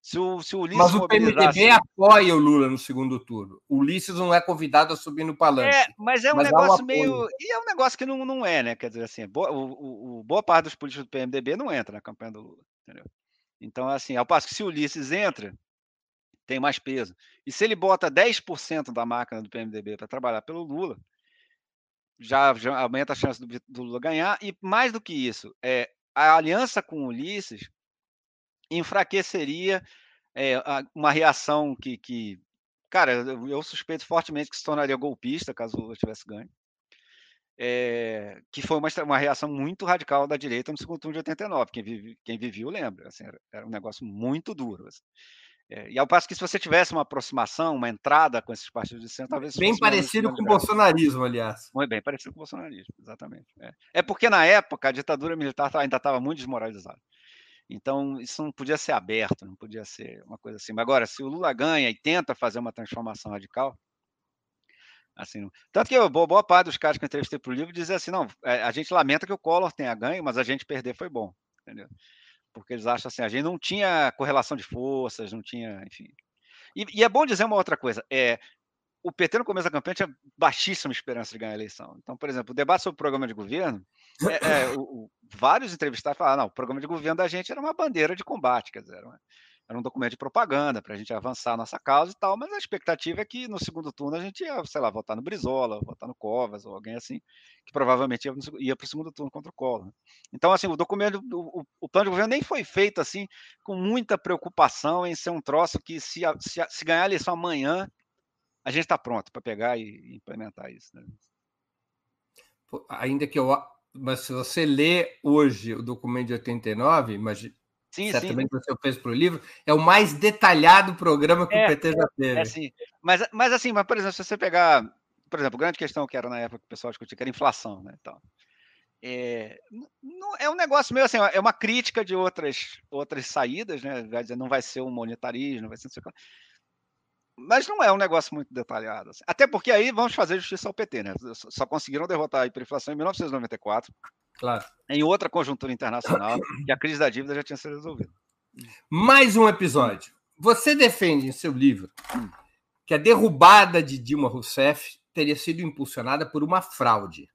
Se o, se o Ulisses Mas o mobilizasse... P M D B apoia o Lula no segundo turno. O Ulisses não é convidado a subir no palanque. É, mas é um mas negócio um meio... E é um negócio que não, não é, né? Quer dizer, assim, boa, o, o, boa parte dos políticos do P M D B não entra na campanha do Lula, entendeu? Então, assim, ao passo que se o Ulisses entra, tem mais peso. E se ele bota dez por cento da máquina do P M D B para trabalhar pelo Lula, já, já aumenta a chance do, do Lula ganhar. E mais do que isso, é, a aliança com o Ulisses enfraqueceria é, uma reação que, que, cara, eu suspeito fortemente que se tornaria golpista, caso o Lula tivesse ganho, é, que foi uma, uma reação muito radical da direita no segundo turno de oitenta e nove, quem, vive, quem viviu lembra, assim, era, era um negócio muito duro. Assim. É, e ao passo que se você tivesse uma aproximação, uma entrada com esses partidos de centro, talvez... Bem parecido com o bolsonarismo, aliás. Muito bem parecido com o bolsonarismo, exatamente. É, é porque, na época, a ditadura militar ainda estava muito desmoralizada. Então, isso não podia ser aberto, não podia ser uma coisa assim. Mas agora, se o Lula ganha e tenta fazer uma transformação radical, assim, não... tanto que eu, boa parte dos caras que eu entrevistei para o livro dizem assim, não, a gente lamenta que o Collor tenha ganho, mas a gente perder foi bom, entendeu? Porque eles acham assim, a gente não tinha correlação de forças, não tinha, enfim. E, e é bom dizer uma outra coisa, é, o P T no começo da campanha tinha baixíssima esperança de ganhar a eleição. Então, por exemplo, o debate sobre o programa de governo, é, é, o, o, vários entrevistados falaram, não, o programa de governo da gente era uma bandeira de combate, quer dizer, era, uma, era um documento de propaganda para a gente avançar a nossa causa e tal, mas a expectativa é que no segundo turno a gente ia, sei lá, votar no Brizola, votar no Covas, ou alguém assim, que provavelmente ia, ia para o segundo turno contra o Collor. Então, assim, o documento, o, o plano de governo nem foi feito, assim, com muita preocupação em ser um troço que se, se, se ganhar a eleição amanhã, a gente está pronto para pegar e implementar isso. Né? Ainda que eu... Mas se você lê hoje o documento de oitenta e nove, imagina, sim, certamente sim. Você fez para o livro, é o mais detalhado programa que é, o P T já teve. É, sim. Mas, mas, assim, mas, por exemplo, se você pegar... Por exemplo, a grande questão que era na época que o pessoal discutia, que era inflação, né? Então, é, não, é um negócio meio assim, é uma crítica de outras, outras saídas, né? Vai dizer, não vai ser um monetarismo, não vai ser não sei o que. Mas não é um negócio muito detalhado. Assim. Até porque aí vamos fazer justiça ao P T, né? Só conseguiram derrotar a hiperinflação em mil novecentos e noventa e quatro, claro. Em outra conjuntura internacional, e a crise da dívida já tinha sido resolvida. Mais um episódio. Você defende em seu livro que a derrubada de Dilma Rousseff teria sido impulsionada por uma fraude.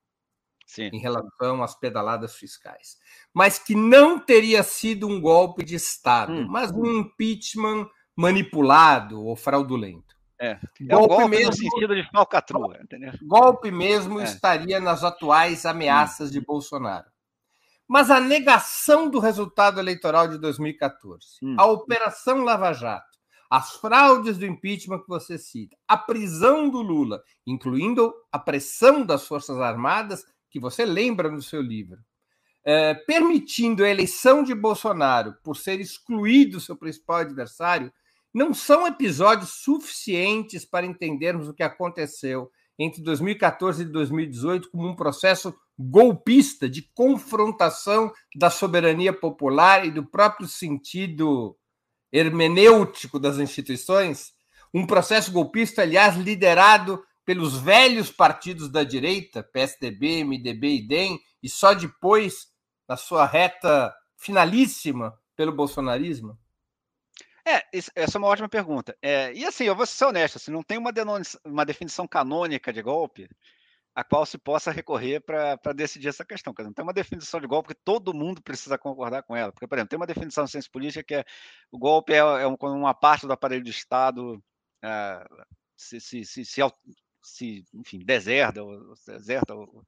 Sim. Em relação às pedaladas fiscais, mas que não teria sido um golpe de Estado, hum. mas um impeachment manipulado ou fraudulento. É, é um golpe mesmo, no sentido de falcatrua, entendeu? Golpe mesmo é. estaria nas atuais ameaças hum. de Bolsonaro. Mas a negação do resultado eleitoral de dois mil e quatorze, hum. a Operação Lava Jato, as fraudes do impeachment que você cita, a prisão do Lula, incluindo a pressão das Forças Armadas, que você lembra no seu livro, eh, permitindo a eleição de Bolsonaro por ser excluído seu principal adversário, não são episódios suficientes para entendermos o que aconteceu entre dois mil e quatorze e dois mil e dezoito como um processo golpista de confrontação da soberania popular e do próprio sentido hermenêutico das instituições? Um processo golpista, aliás, liderado pelos velhos partidos da direita, P S D B, M D B e D E M, e só depois, na sua reta finalíssima, pelo bolsonarismo? É, essa é uma ótima pergunta. É, e assim, eu vou ser honesto, assim, não tem uma, uma definição canônica de golpe a qual se possa recorrer para decidir essa questão. Não tem uma definição de golpe que todo mundo precisa concordar com ela. Porque, por exemplo, tem uma definição de ciência política que é o golpe é, é uma parte do aparelho de Estado é, se... se, se, se se, enfim, deserta, ou, deserta ou,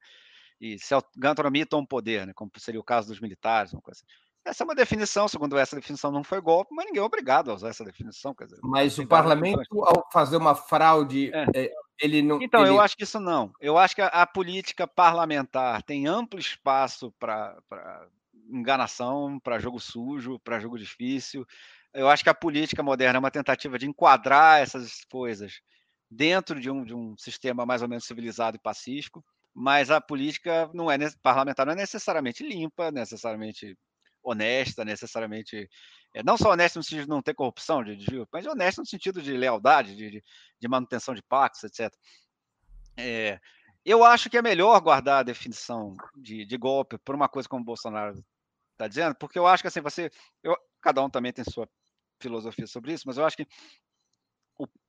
e se ganha autonomia e toma poder, né, como seria o caso dos militares, uma coisa assim. Essa é uma definição, segundo essa definição não foi golpe, mas ninguém é obrigado a usar essa definição. Quer dizer, mas o parlamento, ao fazer uma fraude, é. ele não... Então, ele... eu acho que isso não. Eu acho que a, a política parlamentar tem amplo espaço para enganação, para jogo sujo, para jogo difícil. Eu acho que a política moderna é uma tentativa de enquadrar essas coisas dentro de um, de um sistema mais ou menos civilizado e pacífico, mas a política não é, parlamentar não é necessariamente limpa, necessariamente honesta, necessariamente... É, não só honesta no sentido de não ter corrupção, de, de, mas honesta no sentido de lealdade, de, de manutenção de pactos, etcétera. É, eu acho que é melhor guardar a definição de, de golpe por uma coisa como o Bolsonaro está dizendo, porque eu acho que assim, você... Eu, cada um também tem sua filosofia sobre isso, mas eu acho que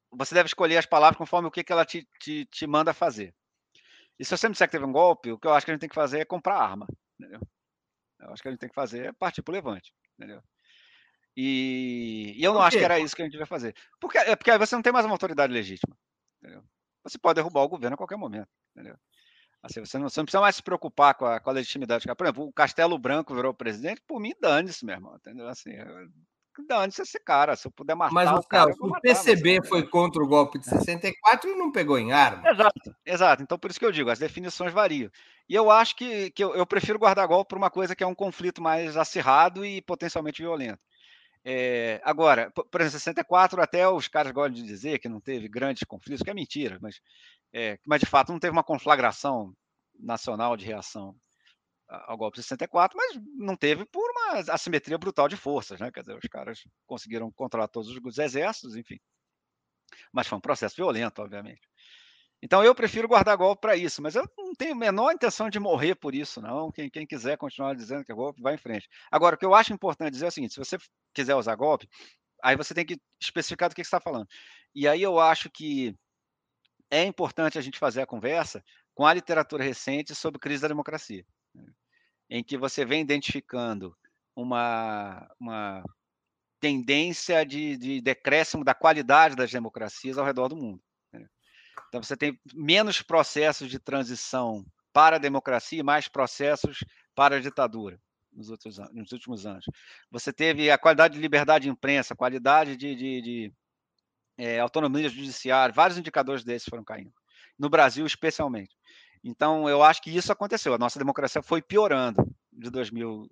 você deve escolher as palavras conforme o que, que ela te, te, te manda fazer. E se você me disser que teve um golpe, o que eu acho que a gente tem que fazer é comprar arma. Entendeu? Eu acho que a gente tem que fazer é partir para o levante. Entendeu? E, e eu não acho que era isso que a gente devia fazer. Porque, é porque aí você não tem mais uma autoridade legítima. Entendeu? Você pode derrubar o governo a qualquer momento. Entendeu? Assim, você, não, você não precisa mais se preocupar com a, com a legitimidade. Por exemplo, o Castelo Branco virou presidente, por mim, dane-se, meu irmão. Entendeu? Assim... Eu, antes esse cara, se eu puder matar mas, o cara... Mas, o P C B foi contra o golpe de sessenta e quatro e não pegou em arma. Exato, exato. Então, por isso que eu digo, as definições variam. E eu acho que, que eu, eu prefiro guardar golpe por uma coisa que é um conflito mais acirrado e potencialmente violento. É, agora, por exemplo, em sessenta e quatro, até os caras gostam de dizer que não teve grandes conflitos, que é mentira, mas, é, mas de fato não teve uma conflagração nacional de reação ao golpe de sessenta e quatro, mas não teve por uma assimetria brutal de forças, né? Quer dizer, os caras conseguiram controlar todos os exércitos, enfim. Mas foi um processo violento, obviamente. Então eu prefiro guardar golpe para isso, mas eu não tenho a menor intenção de morrer por isso, não. Quem, quem quiser continuar dizendo que é golpe, vai em frente. Agora, o que eu acho importante dizer é o seguinte, se você quiser usar golpe, aí você tem que especificar do que, que você está falando. E aí eu acho que é importante a gente fazer a conversa com a literatura recente sobre crise da democracia, em que você vem identificando uma, uma tendência de, de decréscimo da qualidade das democracias ao redor do mundo. Então, você tem menos processos de transição para a democracia e mais processos para a ditadura nos, outros, nos últimos anos. Você teve a qualidade de liberdade de imprensa, a qualidade de, de, de é, autonomia judiciária, vários indicadores desses foram caindo, no Brasil especialmente. Então, eu acho que isso aconteceu. A nossa democracia foi piorando de dois mil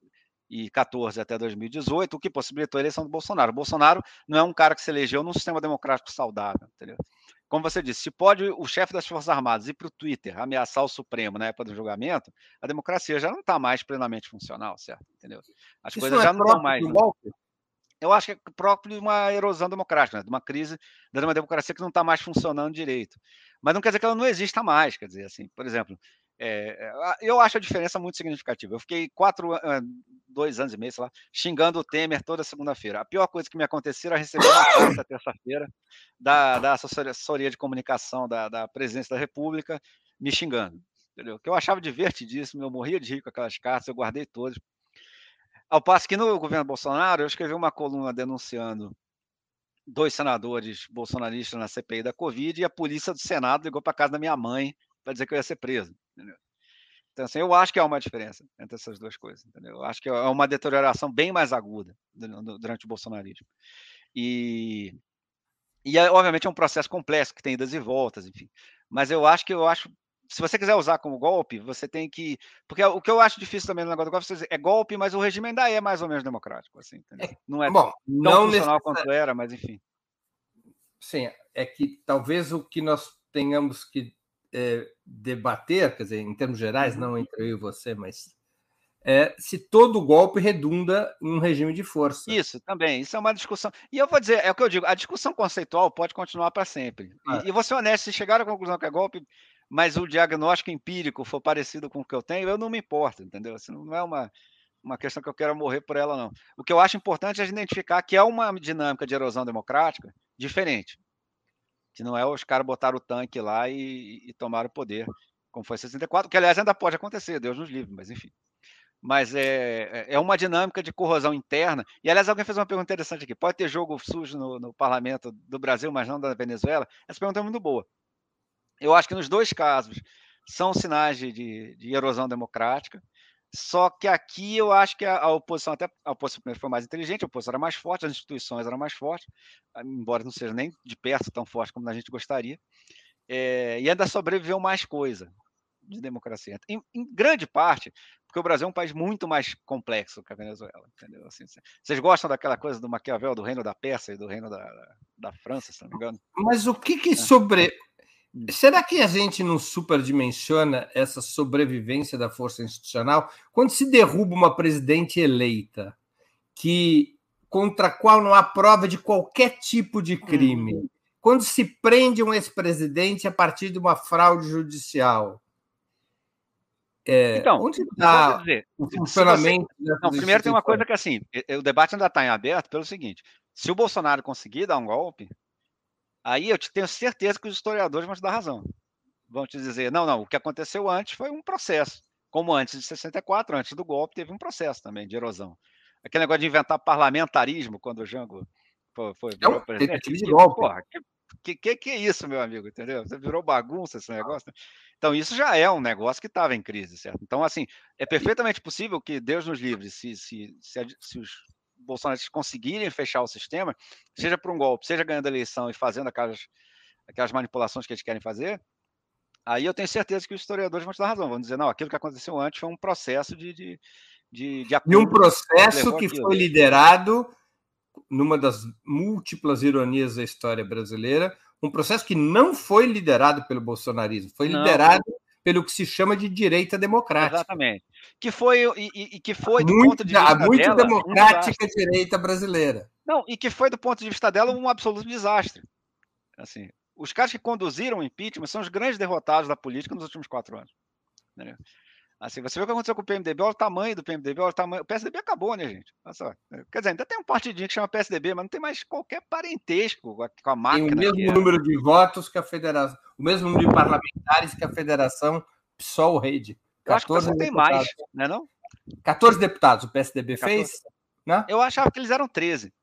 e quatorze até dois mil e dezoito, o que possibilitou a eleição do Bolsonaro. O Bolsonaro não é um cara que se elegeu num sistema democrático saudável, entendeu? como você disse, se pode o chefe das Forças Armadas ir para o Twitter ameaçar o Supremo na época do julgamento, a democracia já não está mais plenamente funcional, certo? Entendeu? As Isso coisas não é já não estão mais... Eu acho que é próprio de uma erosão democrática, né? De uma crise de uma democracia que não está mais funcionando direito. Mas não quer dizer que ela não exista mais, quer dizer, assim, por exemplo, é, eu acho a diferença muito significativa. Eu fiquei quatro, dois anos e meio, sei lá, xingando o Temer toda segunda-feira. A pior coisa que me aconteceu era receber uma carta terça-feira da, da assessoria de comunicação da, da presidência da República me xingando, entendeu? Que eu achava divertidíssimo, eu morria de rir com aquelas cartas, eu guardei todas. Ao passo que no governo Bolsonaro, eu escrevi uma coluna denunciando dois senadores bolsonaristas na C P I da Covid e a polícia do Senado ligou para casa da minha mãe para dizer que eu ia ser preso. Entendeu? Então, assim, eu acho que há uma diferença entre essas duas coisas. Entendeu? Eu acho que é uma deterioração bem mais aguda durante o bolsonarismo. E, e obviamente, é um processo complexo que tem idas e voltas, enfim. Mas eu acho que eu acho... Se você quiser usar como golpe, você tem que... Porque o que eu acho difícil também no negócio do golpe é golpe, mas o regime ainda é mais ou menos democrático. Assim, entendeu? Não é Bom, tão não funcional quanto era, mas enfim. Sim, é que talvez o que nós tenhamos que é, debater, quer dizer, em termos gerais, não entre eu e você, mas é se todo golpe redunda em um regime de força. Isso, também. Isso é uma discussão. E eu vou dizer, é o que eu digo, a discussão conceitual pode continuar para sempre. Ah. E, e vou ser honesto, se chegar à conclusão que é golpe... mas o diagnóstico empírico for parecido com o que eu tenho, eu não me importo, entendeu? Assim, não é uma, uma questão que eu quero morrer por ela, não. O que eu acho importante é identificar que é uma dinâmica de erosão democrática diferente, que não é os caras botaram o tanque lá e, e tomaram o poder, como foi em sessenta e quatro, que, aliás, ainda pode acontecer, Deus nos livre, mas enfim. Mas é, é uma dinâmica de corrosão interna. E, aliás, alguém fez uma pergunta interessante aqui. Pode ter jogo sujo no, no parlamento do Brasil, mas não da Venezuela? Essa pergunta é muito boa. Eu acho que nos dois casos são sinais de, de, de erosão democrática, só que aqui eu acho que a, a oposição, até a oposição primeiro foi mais inteligente, a oposição era mais forte, as instituições eram mais fortes, embora não seja nem de perto tão forte como a gente gostaria, é, e ainda sobreviveu mais coisa de democracia. Em, em grande parte, porque o Brasil é um país muito mais complexo que a Venezuela, entendeu? Assim, vocês gostam daquela coisa do Maquiavel, do reino da Pérsia e do reino da, da França, se não me engano? Mas o que que sobre... Será que a gente não superdimensiona essa sobrevivência da força institucional quando se derruba uma presidente eleita que, contra a qual não há prova de qualquer tipo de crime? Hum. Quando se prende um ex-presidente a partir de uma fraude judicial? É, então, onde está o funcionamento? Você, não, primeiro tem uma coisa que assim, o debate ainda está em aberto pelo seguinte, se o Bolsonaro conseguir dar um golpe, aí eu tenho certeza que os historiadores vão te dar razão. Vão te dizer, não, não, o que aconteceu antes foi um processo. Como antes de sessenta e quatro, antes do golpe, teve um processo também de erosão. Aquele negócio de inventar parlamentarismo quando o Jango foi, foi virou não, presidente. De golpe. Porra, que, que, que é isso, meu amigo? Entendeu? Você virou bagunça esse negócio. Então, isso já é um negócio que estava em crise, certo? Então, assim, é perfeitamente possível que, Deus nos livre, se, se, se, se os bolsonaristas conseguirem fechar o sistema, seja por um golpe, seja ganhando a eleição e fazendo aquelas, aquelas manipulações que eles querem fazer, aí eu tenho certeza que os historiadores vão te dar razão, vão dizer, não, aquilo que aconteceu antes foi um processo de... de, de, de acordo, e um processo que, que foi liderado, numa das múltiplas ironias da história brasileira, um processo que não foi liderado pelo bolsonarismo, foi não. liderado pelo que se chama de direita democrática. Exatamente. Que foi, e, e que foi do muito, ponto de vista muito dela... Muito democrática direita brasileira. Não, e que foi, do ponto de vista dela, um absoluto desastre. Assim, os caras que conduziram o impeachment são os grandes derrotados da política nos últimos quatro anos. Né? Assim, você vê o que aconteceu com o P M D B, olha o tamanho do P M D B, olha o tamanho... O P S D B acabou, né, gente? Olha só. Quer dizer, ainda tem um partidinho que chama P S D B, mas não tem mais qualquer parentesco com a máquina. Tem o mesmo número é... de votos que a federação... O mesmo número de parlamentares que a federação PSOL-Rede. Eu acho que não tem mais, né, não? quatorze deputados o P S D B quatorze. Fez? Né? Eu achava que eles eram treze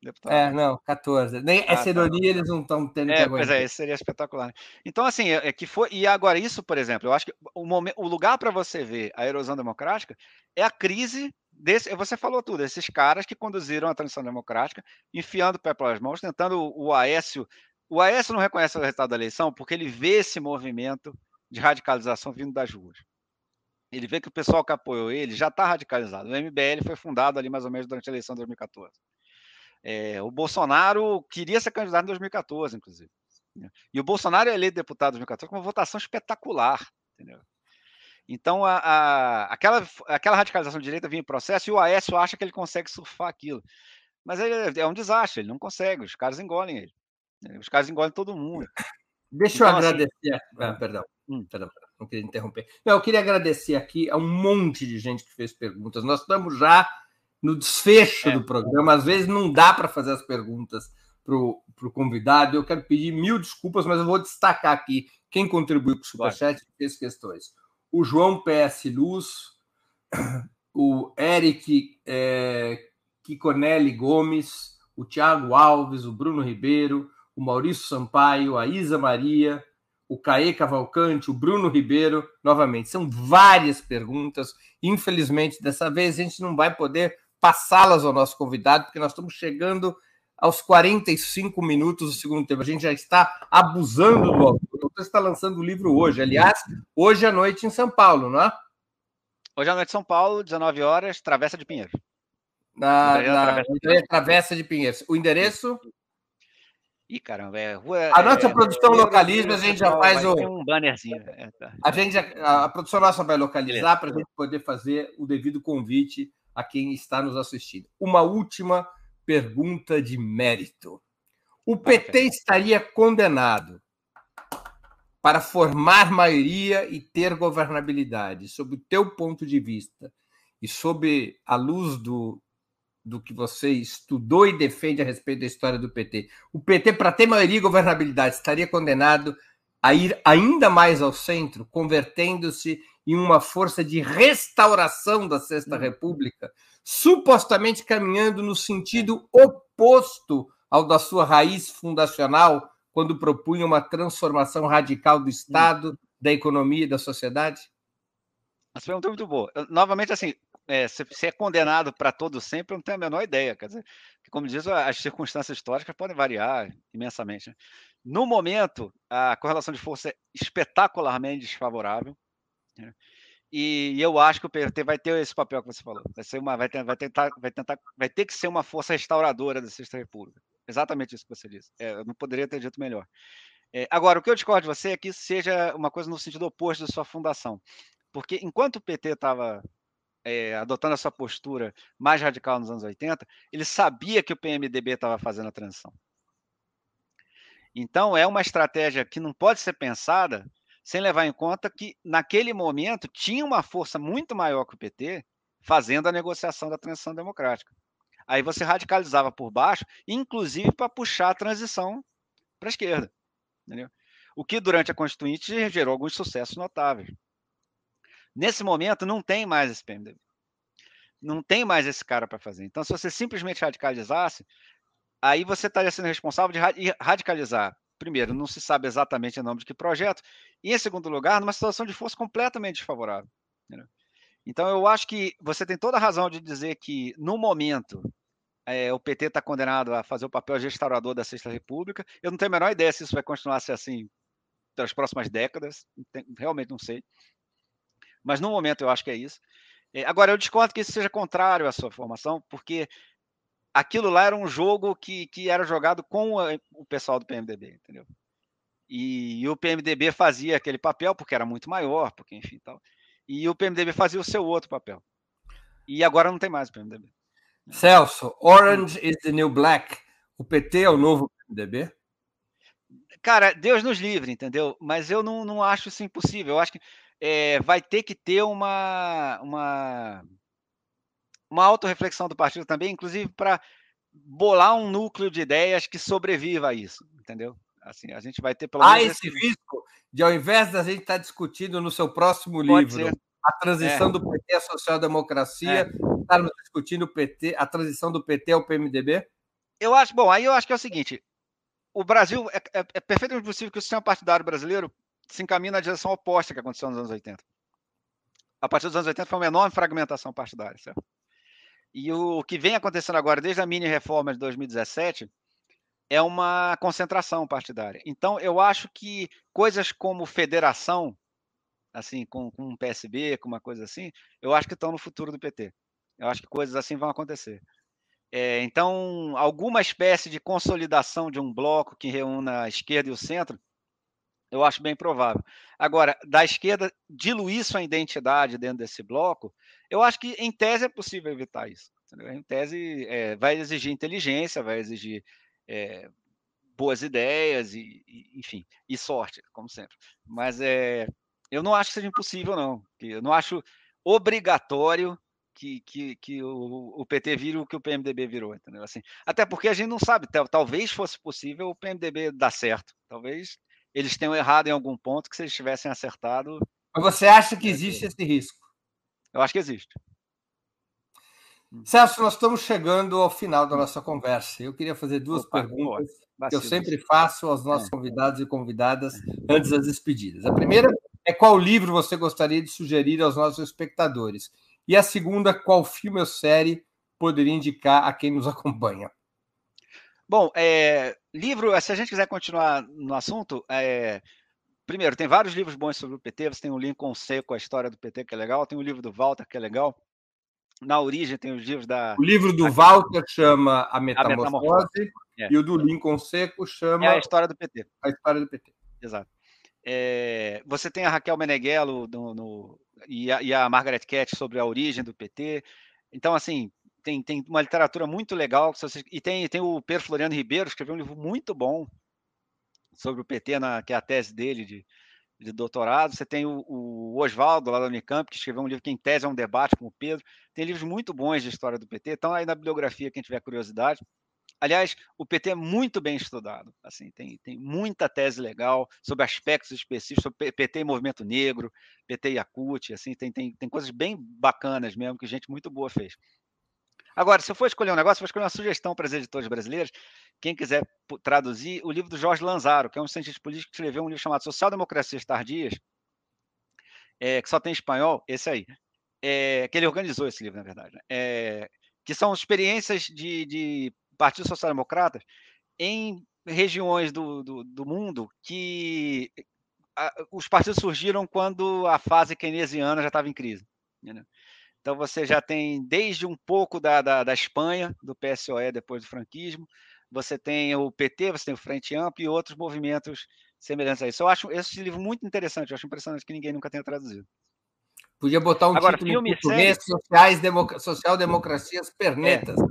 deputados. É, não, quatorze. Nem ah, essa ironia tá. eles não estão tendo é, que aguentar. Pois é, isso seria espetacular. Né? Então, assim, é que foi... E agora, isso, por exemplo, eu acho que o, momento, o lugar para você ver a erosão democrática é a crise desse... Você falou tudo, esses caras que conduziram a transição democrática, enfiando o pé pelas mãos, tentando o, o Aécio... O Aécio não reconhece o resultado da eleição porque ele vê esse movimento de radicalização vindo das ruas. Ele vê que o pessoal que apoiou ele já está radicalizado. O M B L foi fundado ali mais ou menos durante a eleição de dois mil e quatorze. É, o Bolsonaro queria ser candidato em dois mil e quatorze, inclusive. E o Bolsonaro é eleito deputado em dois mil e quatorze com uma votação espetacular, entendeu? Então, a, a, aquela, aquela radicalização de direita vinha em processo e o Aécio acha que ele consegue surfar aquilo. Mas é, é um desastre, ele não consegue, os caras engolem ele. Os caras engolem todo mundo. Deixa então, eu agradecer... Assim... Ah, perdão, hum. perdão, perdão, não queria interromper. Não, eu queria agradecer aqui a um monte de gente que fez perguntas. Nós estamos já no desfecho é. do programa. Às vezes não dá para fazer as perguntas para o convidado. Eu quero pedir mil desculpas, mas eu vou destacar aqui quem contribuiu com o Superchat e fez questões. O João P S Luz, o Eric é, Kikonelli Gomes, o Tiago Alves, o Bruno Ribeiro, o Maurício Sampaio, a Isa Maria, o Caê Cavalcante, o Bruno Ribeiro, novamente. São várias perguntas. Infelizmente, dessa vez, a gente não vai poder passá-las ao nosso convidado, porque nós estamos chegando aos quarenta e cinco minutos do segundo tempo. A gente já está abusando do autor. O autor está lançando o livro hoje. Aliás, hoje à noite em São Paulo, não é? Hoje à noite em São Paulo, dezenove horas, Travessa de Pinheiros. Na, na Travessa, de Pinheiros. Travessa de Pinheiros. O endereço... Ih, caramba, é rua... A nossa é, produção é, localismo, a gente já faz o... um bannerzinho. É, tá. A gente já, a, a produção nossa vai localizar para a gente poder fazer o devido convite a quem está nos assistindo. Uma última pergunta de mérito. O P T estaria condenado para formar maioria e ter governabilidade, sob o teu ponto de vista e sob a luz do, do que você estudou e defende a respeito da história do P T, o P T, para ter maioria e governabilidade, estaria condenado a ir ainda mais ao centro, convertendo-se em uma força de restauração da Sexta República, supostamente caminhando no sentido oposto ao da sua raiz fundacional, quando propunha uma transformação radical do Estado, Sim. da economia e da sociedade? Essa pergunta é muito boa. Eu, novamente, assim, é, se, se é condenado para todo sempre, eu não tenho a menor ideia. Quer dizer, que, como diz, as circunstâncias históricas podem variar imensamente. Né? No momento, a correlação de força é espetacularmente desfavorável. Né? E, e eu acho que o P T vai ter esse papel que você falou. Vai, ser uma, vai, ter, vai, tentar, vai, tentar, vai ter que ser uma força restauradora da Sexta República. Exatamente isso que você disse. É, eu não poderia ter dito melhor. É, agora, o que eu discordo de você é que isso seja uma coisa no sentido oposto da sua fundação. Porque enquanto o P T estava é, adotando essa postura mais radical nos anos oitenta, ele sabia que o P M D B estava fazendo a transição. Então, é uma estratégia que não pode ser pensada sem levar em conta que, naquele momento, tinha uma força muito maior que o P T fazendo a negociação da transição democrática. Aí você radicalizava por baixo, inclusive para puxar a transição para a esquerda. Entendeu? O que, durante a Constituinte, gerou alguns sucessos notáveis. Nesse momento, não tem mais esse P M D B. Não tem mais esse cara para fazer. Então, se você simplesmente radicalizasse, aí você estaria sendo responsável de radicalizar. Primeiro, não se sabe exatamente o nome de que projeto. E, em segundo lugar, numa situação de força completamente desfavorável. Então, eu acho que você tem toda a razão de dizer que, no momento, é, o P T está condenado a fazer o papel restaurador da Sexta República. Eu não tenho a menor ideia se isso vai continuar a ser assim pelas próximas décadas. Realmente não sei. Mas, no momento, eu acho que é isso. É, agora, eu discordo que isso seja contrário à sua formação, porque aquilo lá era um jogo que, que era jogado com a, o pessoal do P M D B, entendeu? E, e o P M D B fazia aquele papel, porque era muito maior, porque, enfim, tal. E o P M D B fazia o seu outro papel. E agora não tem mais o P M D B. Celso, Orange is the New Black. O P T é o novo P M D B? Cara, Deus nos livre, entendeu? Mas eu não, não acho isso impossível. Eu acho que É, vai ter que ter uma, uma, uma autorreflexão do partido também, inclusive para bolar um núcleo de ideias que sobreviva a isso, entendeu? Assim, a gente vai ter pelo menos... Há esse risco de, ao invés da gente estar tá discutindo no seu próximo Pode livro ser. a transição é. do P T à social-democracia, é. estarmos discutindo o P T, a transição do P T ao P M D B? Eu acho, bom, aí eu acho que é o seguinte, o Brasil, é, é, é perfeitamente possível que o sistema partidário brasileiro se encaminha na direção oposta que aconteceu nos anos oitenta. A partir dos anos oitenta foi uma enorme fragmentação partidária, certo? E o que vem acontecendo agora, desde a mini-reforma de dois mil e dezessete, é uma concentração partidária. Então, eu acho que coisas como federação, assim, com, com um P S B, com uma coisa assim, eu acho que estão no futuro do P T. Eu acho que coisas assim vão acontecer. É, então, alguma espécie de consolidação de um bloco que reúna a esquerda e o centro, eu acho bem provável. Agora, da esquerda diluir sua identidade dentro desse bloco, eu acho que, em tese, é possível evitar isso. Entendeu? Em tese, é, vai exigir inteligência, vai exigir é, boas ideias, e, e, enfim, e sorte, como sempre. Mas é, eu não acho que seja impossível, não. Eu não acho obrigatório que, que, que o, o P T vire o que o P M D B virou. Entendeu? Assim, até porque a gente não sabe. Talvez fosse possível o P M D B dar certo. Talvez eles tenham errado em algum ponto que se eles tivessem acertado... Mas você acha que existe esse risco? Eu acho que existe. Celso, nós estamos chegando ao final da nossa conversa. Eu queria fazer duas Opa, perguntas boa. que eu sempre faço aos nossos convidados e convidadas antes das despedidas. A primeira é qual livro você gostaria de sugerir aos nossos espectadores? E a segunda, qual filme ou série poderia indicar a quem nos acompanha? Bom, é, livro, se a gente quiser continuar no assunto, é, primeiro, tem vários livros bons sobre o P T, você tem um Lincoln Seco, a história do P T, que é legal, tem o um livro do Walter, que é legal, na origem tem os livros da... O livro do a... Walter chama A Metamorfose, a Metamorfose. É. E o do Lincoln Seco chama... É a história do P T. A história do P T. Exato. É, você tem a Raquel Meneghello no, no, e, a, e a Margaret Catt sobre a origem do P T, então, assim... Tem, tem uma literatura muito legal, e tem, tem o Pedro Floriano Ribeiro, que escreveu um livro muito bom sobre o P T, na, que é a tese dele de, de doutorado. Você tem o, o Oswaldo, lá da Unicamp, que escreveu um livro que em tese é um debate com o Pedro. Tem livros muito bons de história do P T, estão aí na bibliografia, quem tiver curiosidade. Aliás, o P T é muito bem estudado, assim, tem, tem muita tese legal sobre aspectos específicos, sobre P T e movimento negro, P T e a C U T, assim, tem, tem, tem coisas bem bacanas mesmo, que gente muito boa fez. Agora, se eu for escolher um negócio, eu vou escolher uma sugestão para os editores brasileiros, quem quiser traduzir, o livro do Jorge Lanzaro, que é um cientista político que escreveu um livro chamado Social-Democracias Tardias, é, que só tem em espanhol, esse aí, é, que ele organizou esse livro, na verdade, né? É, que são experiências de, de partidos social-democratas em regiões do, do, do mundo que a, os partidos surgiram quando a fase keynesiana já estava em crise, entendeu? Então, você já tem desde um pouco da, da, da Espanha, do P S O E depois do franquismo, você tem o P T, você tem o Frente Ampla e outros movimentos semelhantes a isso. Eu acho esse livro muito interessante, eu acho impressionante que ninguém nunca tenha traduzido. Podia botar um Agora, título em português, série... Social-Democracias Pernetas. É.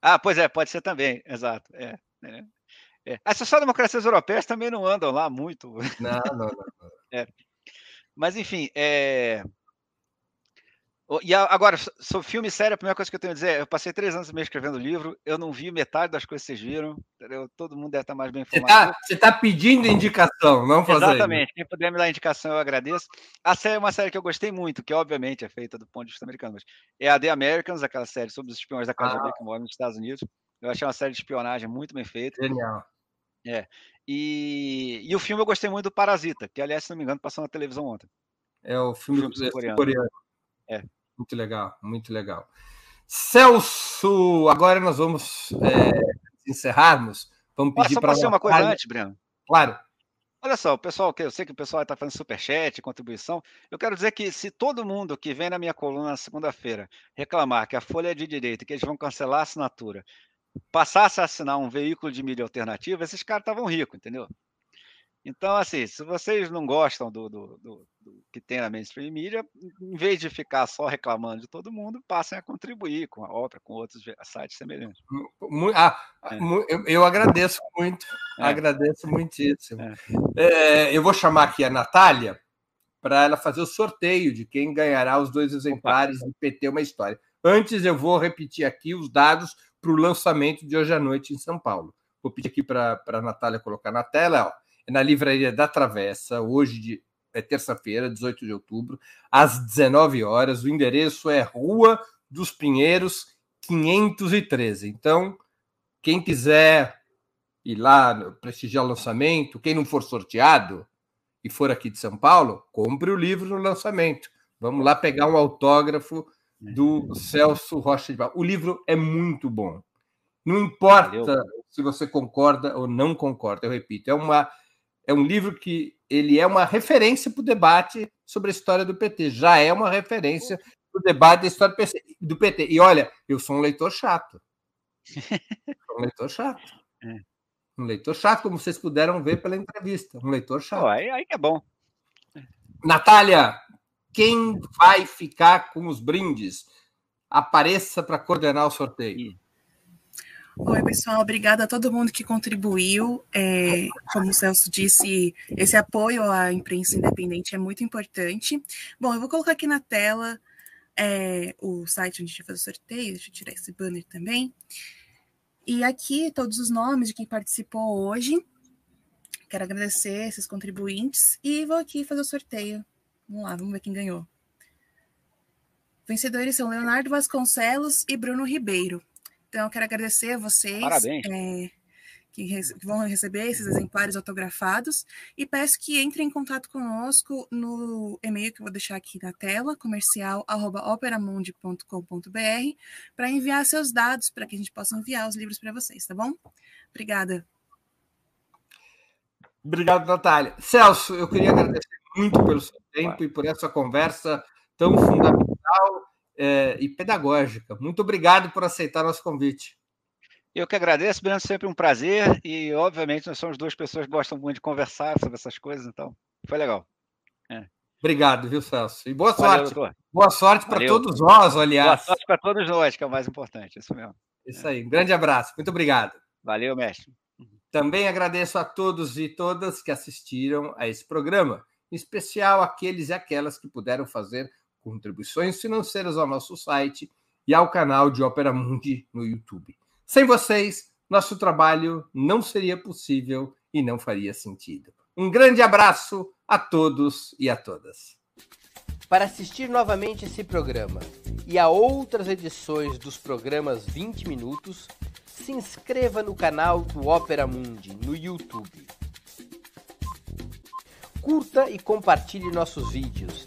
Ah, pois é, pode ser também, exato. É, é, é. As social-democracias europeias também não andam lá muito. Não, não, não. É. Mas, enfim... É... E agora, sobre filme e série, a primeira coisa que eu tenho a dizer é, eu passei três anos e meio escrevendo livro, eu não vi metade das coisas que vocês viram, entendeu? Todo mundo deve estar mais bem informado. Você está tá pedindo indicação, não fazer. Exatamente, quem puder me dar indicação eu agradeço. A série é uma série que eu gostei muito, que obviamente é feita do ponto de vista americano, mas é a The Americans, aquela série sobre os espiões da Casa Branca que moram nos Estados Unidos. Eu achei uma série de espionagem muito bem feita. Genial. É. E, e o filme eu gostei muito do Parasita, que aliás, se não me engano, passou na televisão ontem. É o filme, o filme coreano. coreano. É. Muito legal, muito legal. Celso, agora nós vamos é, encerrarmos. Vamos pedir para você uma coisa antes, Breno. Claro. Olha só, o pessoal, eu sei que o pessoal está fazendo superchat, contribuição. Eu quero dizer que se todo mundo que vem na minha coluna na segunda-feira reclamar que a Folha é de direita e que eles vão cancelar a assinatura, passasse a assinar um veículo de mídia alternativa, esses caras estavam ricos, entendeu? Então, assim, se vocês não gostam do, do, do, do que tem na mainstream media, em vez de ficar só reclamando de todo mundo, passem a contribuir com a obra, com outros sites semelhantes. Ah, é. eu, eu agradeço muito, é. agradeço muitíssimo. É. É, eu vou chamar aqui a Natália para ela fazer o sorteio de quem ganhará os dois exemplares do P T Uma História. Antes, eu vou repetir aqui os dados para o lançamento de hoje à noite em São Paulo. Vou pedir aqui para a Natália colocar na tela, ó. Na Livraria da Travessa, hoje de, é terça-feira, dezoito de outubro, às dezenove horas. O endereço é Rua dos Pinheiros, quinhentos e treze. Então, quem quiser ir lá prestigiar o lançamento, quem não for sorteado e for aqui de São Paulo, compre o livro no lançamento. Vamos lá pegar um autógrafo do Celso Rocha de Barros. O livro é muito bom. Não importa Valeu. se você concorda ou não concorda, eu repito, é uma... É um livro que ele é uma referência para o debate sobre a história do P T. Já é uma referência para o debate da história do P T. E olha, eu sou um leitor chato. Um leitor chato. É. Um leitor chato, como vocês puderam ver pela entrevista. Um leitor chato. Oh, aí, aí que é bom. Natália, quem vai ficar com os brindes? Apareça para coordenar o sorteio. Oi, pessoal. Obrigada a todo mundo que contribuiu. É, como o Celso disse, esse apoio à imprensa independente é muito importante. Bom, eu vou colocar aqui na tela é, o site onde a gente vai fazer o sorteio. Deixa eu tirar esse banner também. E aqui todos os nomes de quem participou hoje. Quero agradecer esses contribuintes e vou aqui fazer o sorteio. Vamos lá, vamos ver quem ganhou. Vencedores são Leonardo Vasconcelos e Bruno Ribeiro. Então, eu quero agradecer a vocês é, que vão receber esses exemplares autografados e peço que entrem em contato conosco no e-mail que eu vou deixar aqui na tela, comercial arroba operamundi ponto com ponto br, para enviar seus dados para que a gente possa enviar os livros para vocês, tá bom? Obrigada. Obrigado, Natália. Celso, eu queria agradecer muito pelo seu tempo e por essa conversa tão fundamental É, e pedagógica. Muito obrigado por aceitar nosso convite. Eu que agradeço, Breno, sempre um prazer e, obviamente, nós somos duas pessoas que gostam muito de conversar sobre essas coisas, então foi legal. É. Obrigado, viu, Celso? E boa sorte. Valeu, boa sorte para todos nós, aliás. Boa sorte para todos nós, que é o mais importante, isso mesmo. Isso aí, um grande abraço, muito obrigado. Valeu, mestre. Também agradeço a todos e todas que assistiram a esse programa, em especial aqueles e aquelas que puderam fazer contribuições financeiras ao nosso site e ao canal de Opera Mundi no YouTube. Sem vocês, nosso trabalho não seria possível e não faria sentido. Um grande abraço a todos e a todas. Para assistir novamente esse programa e a outras edições dos programas vinte minutos, se inscreva no canal do Opera Mundi no YouTube. Curta e compartilhe nossos vídeos.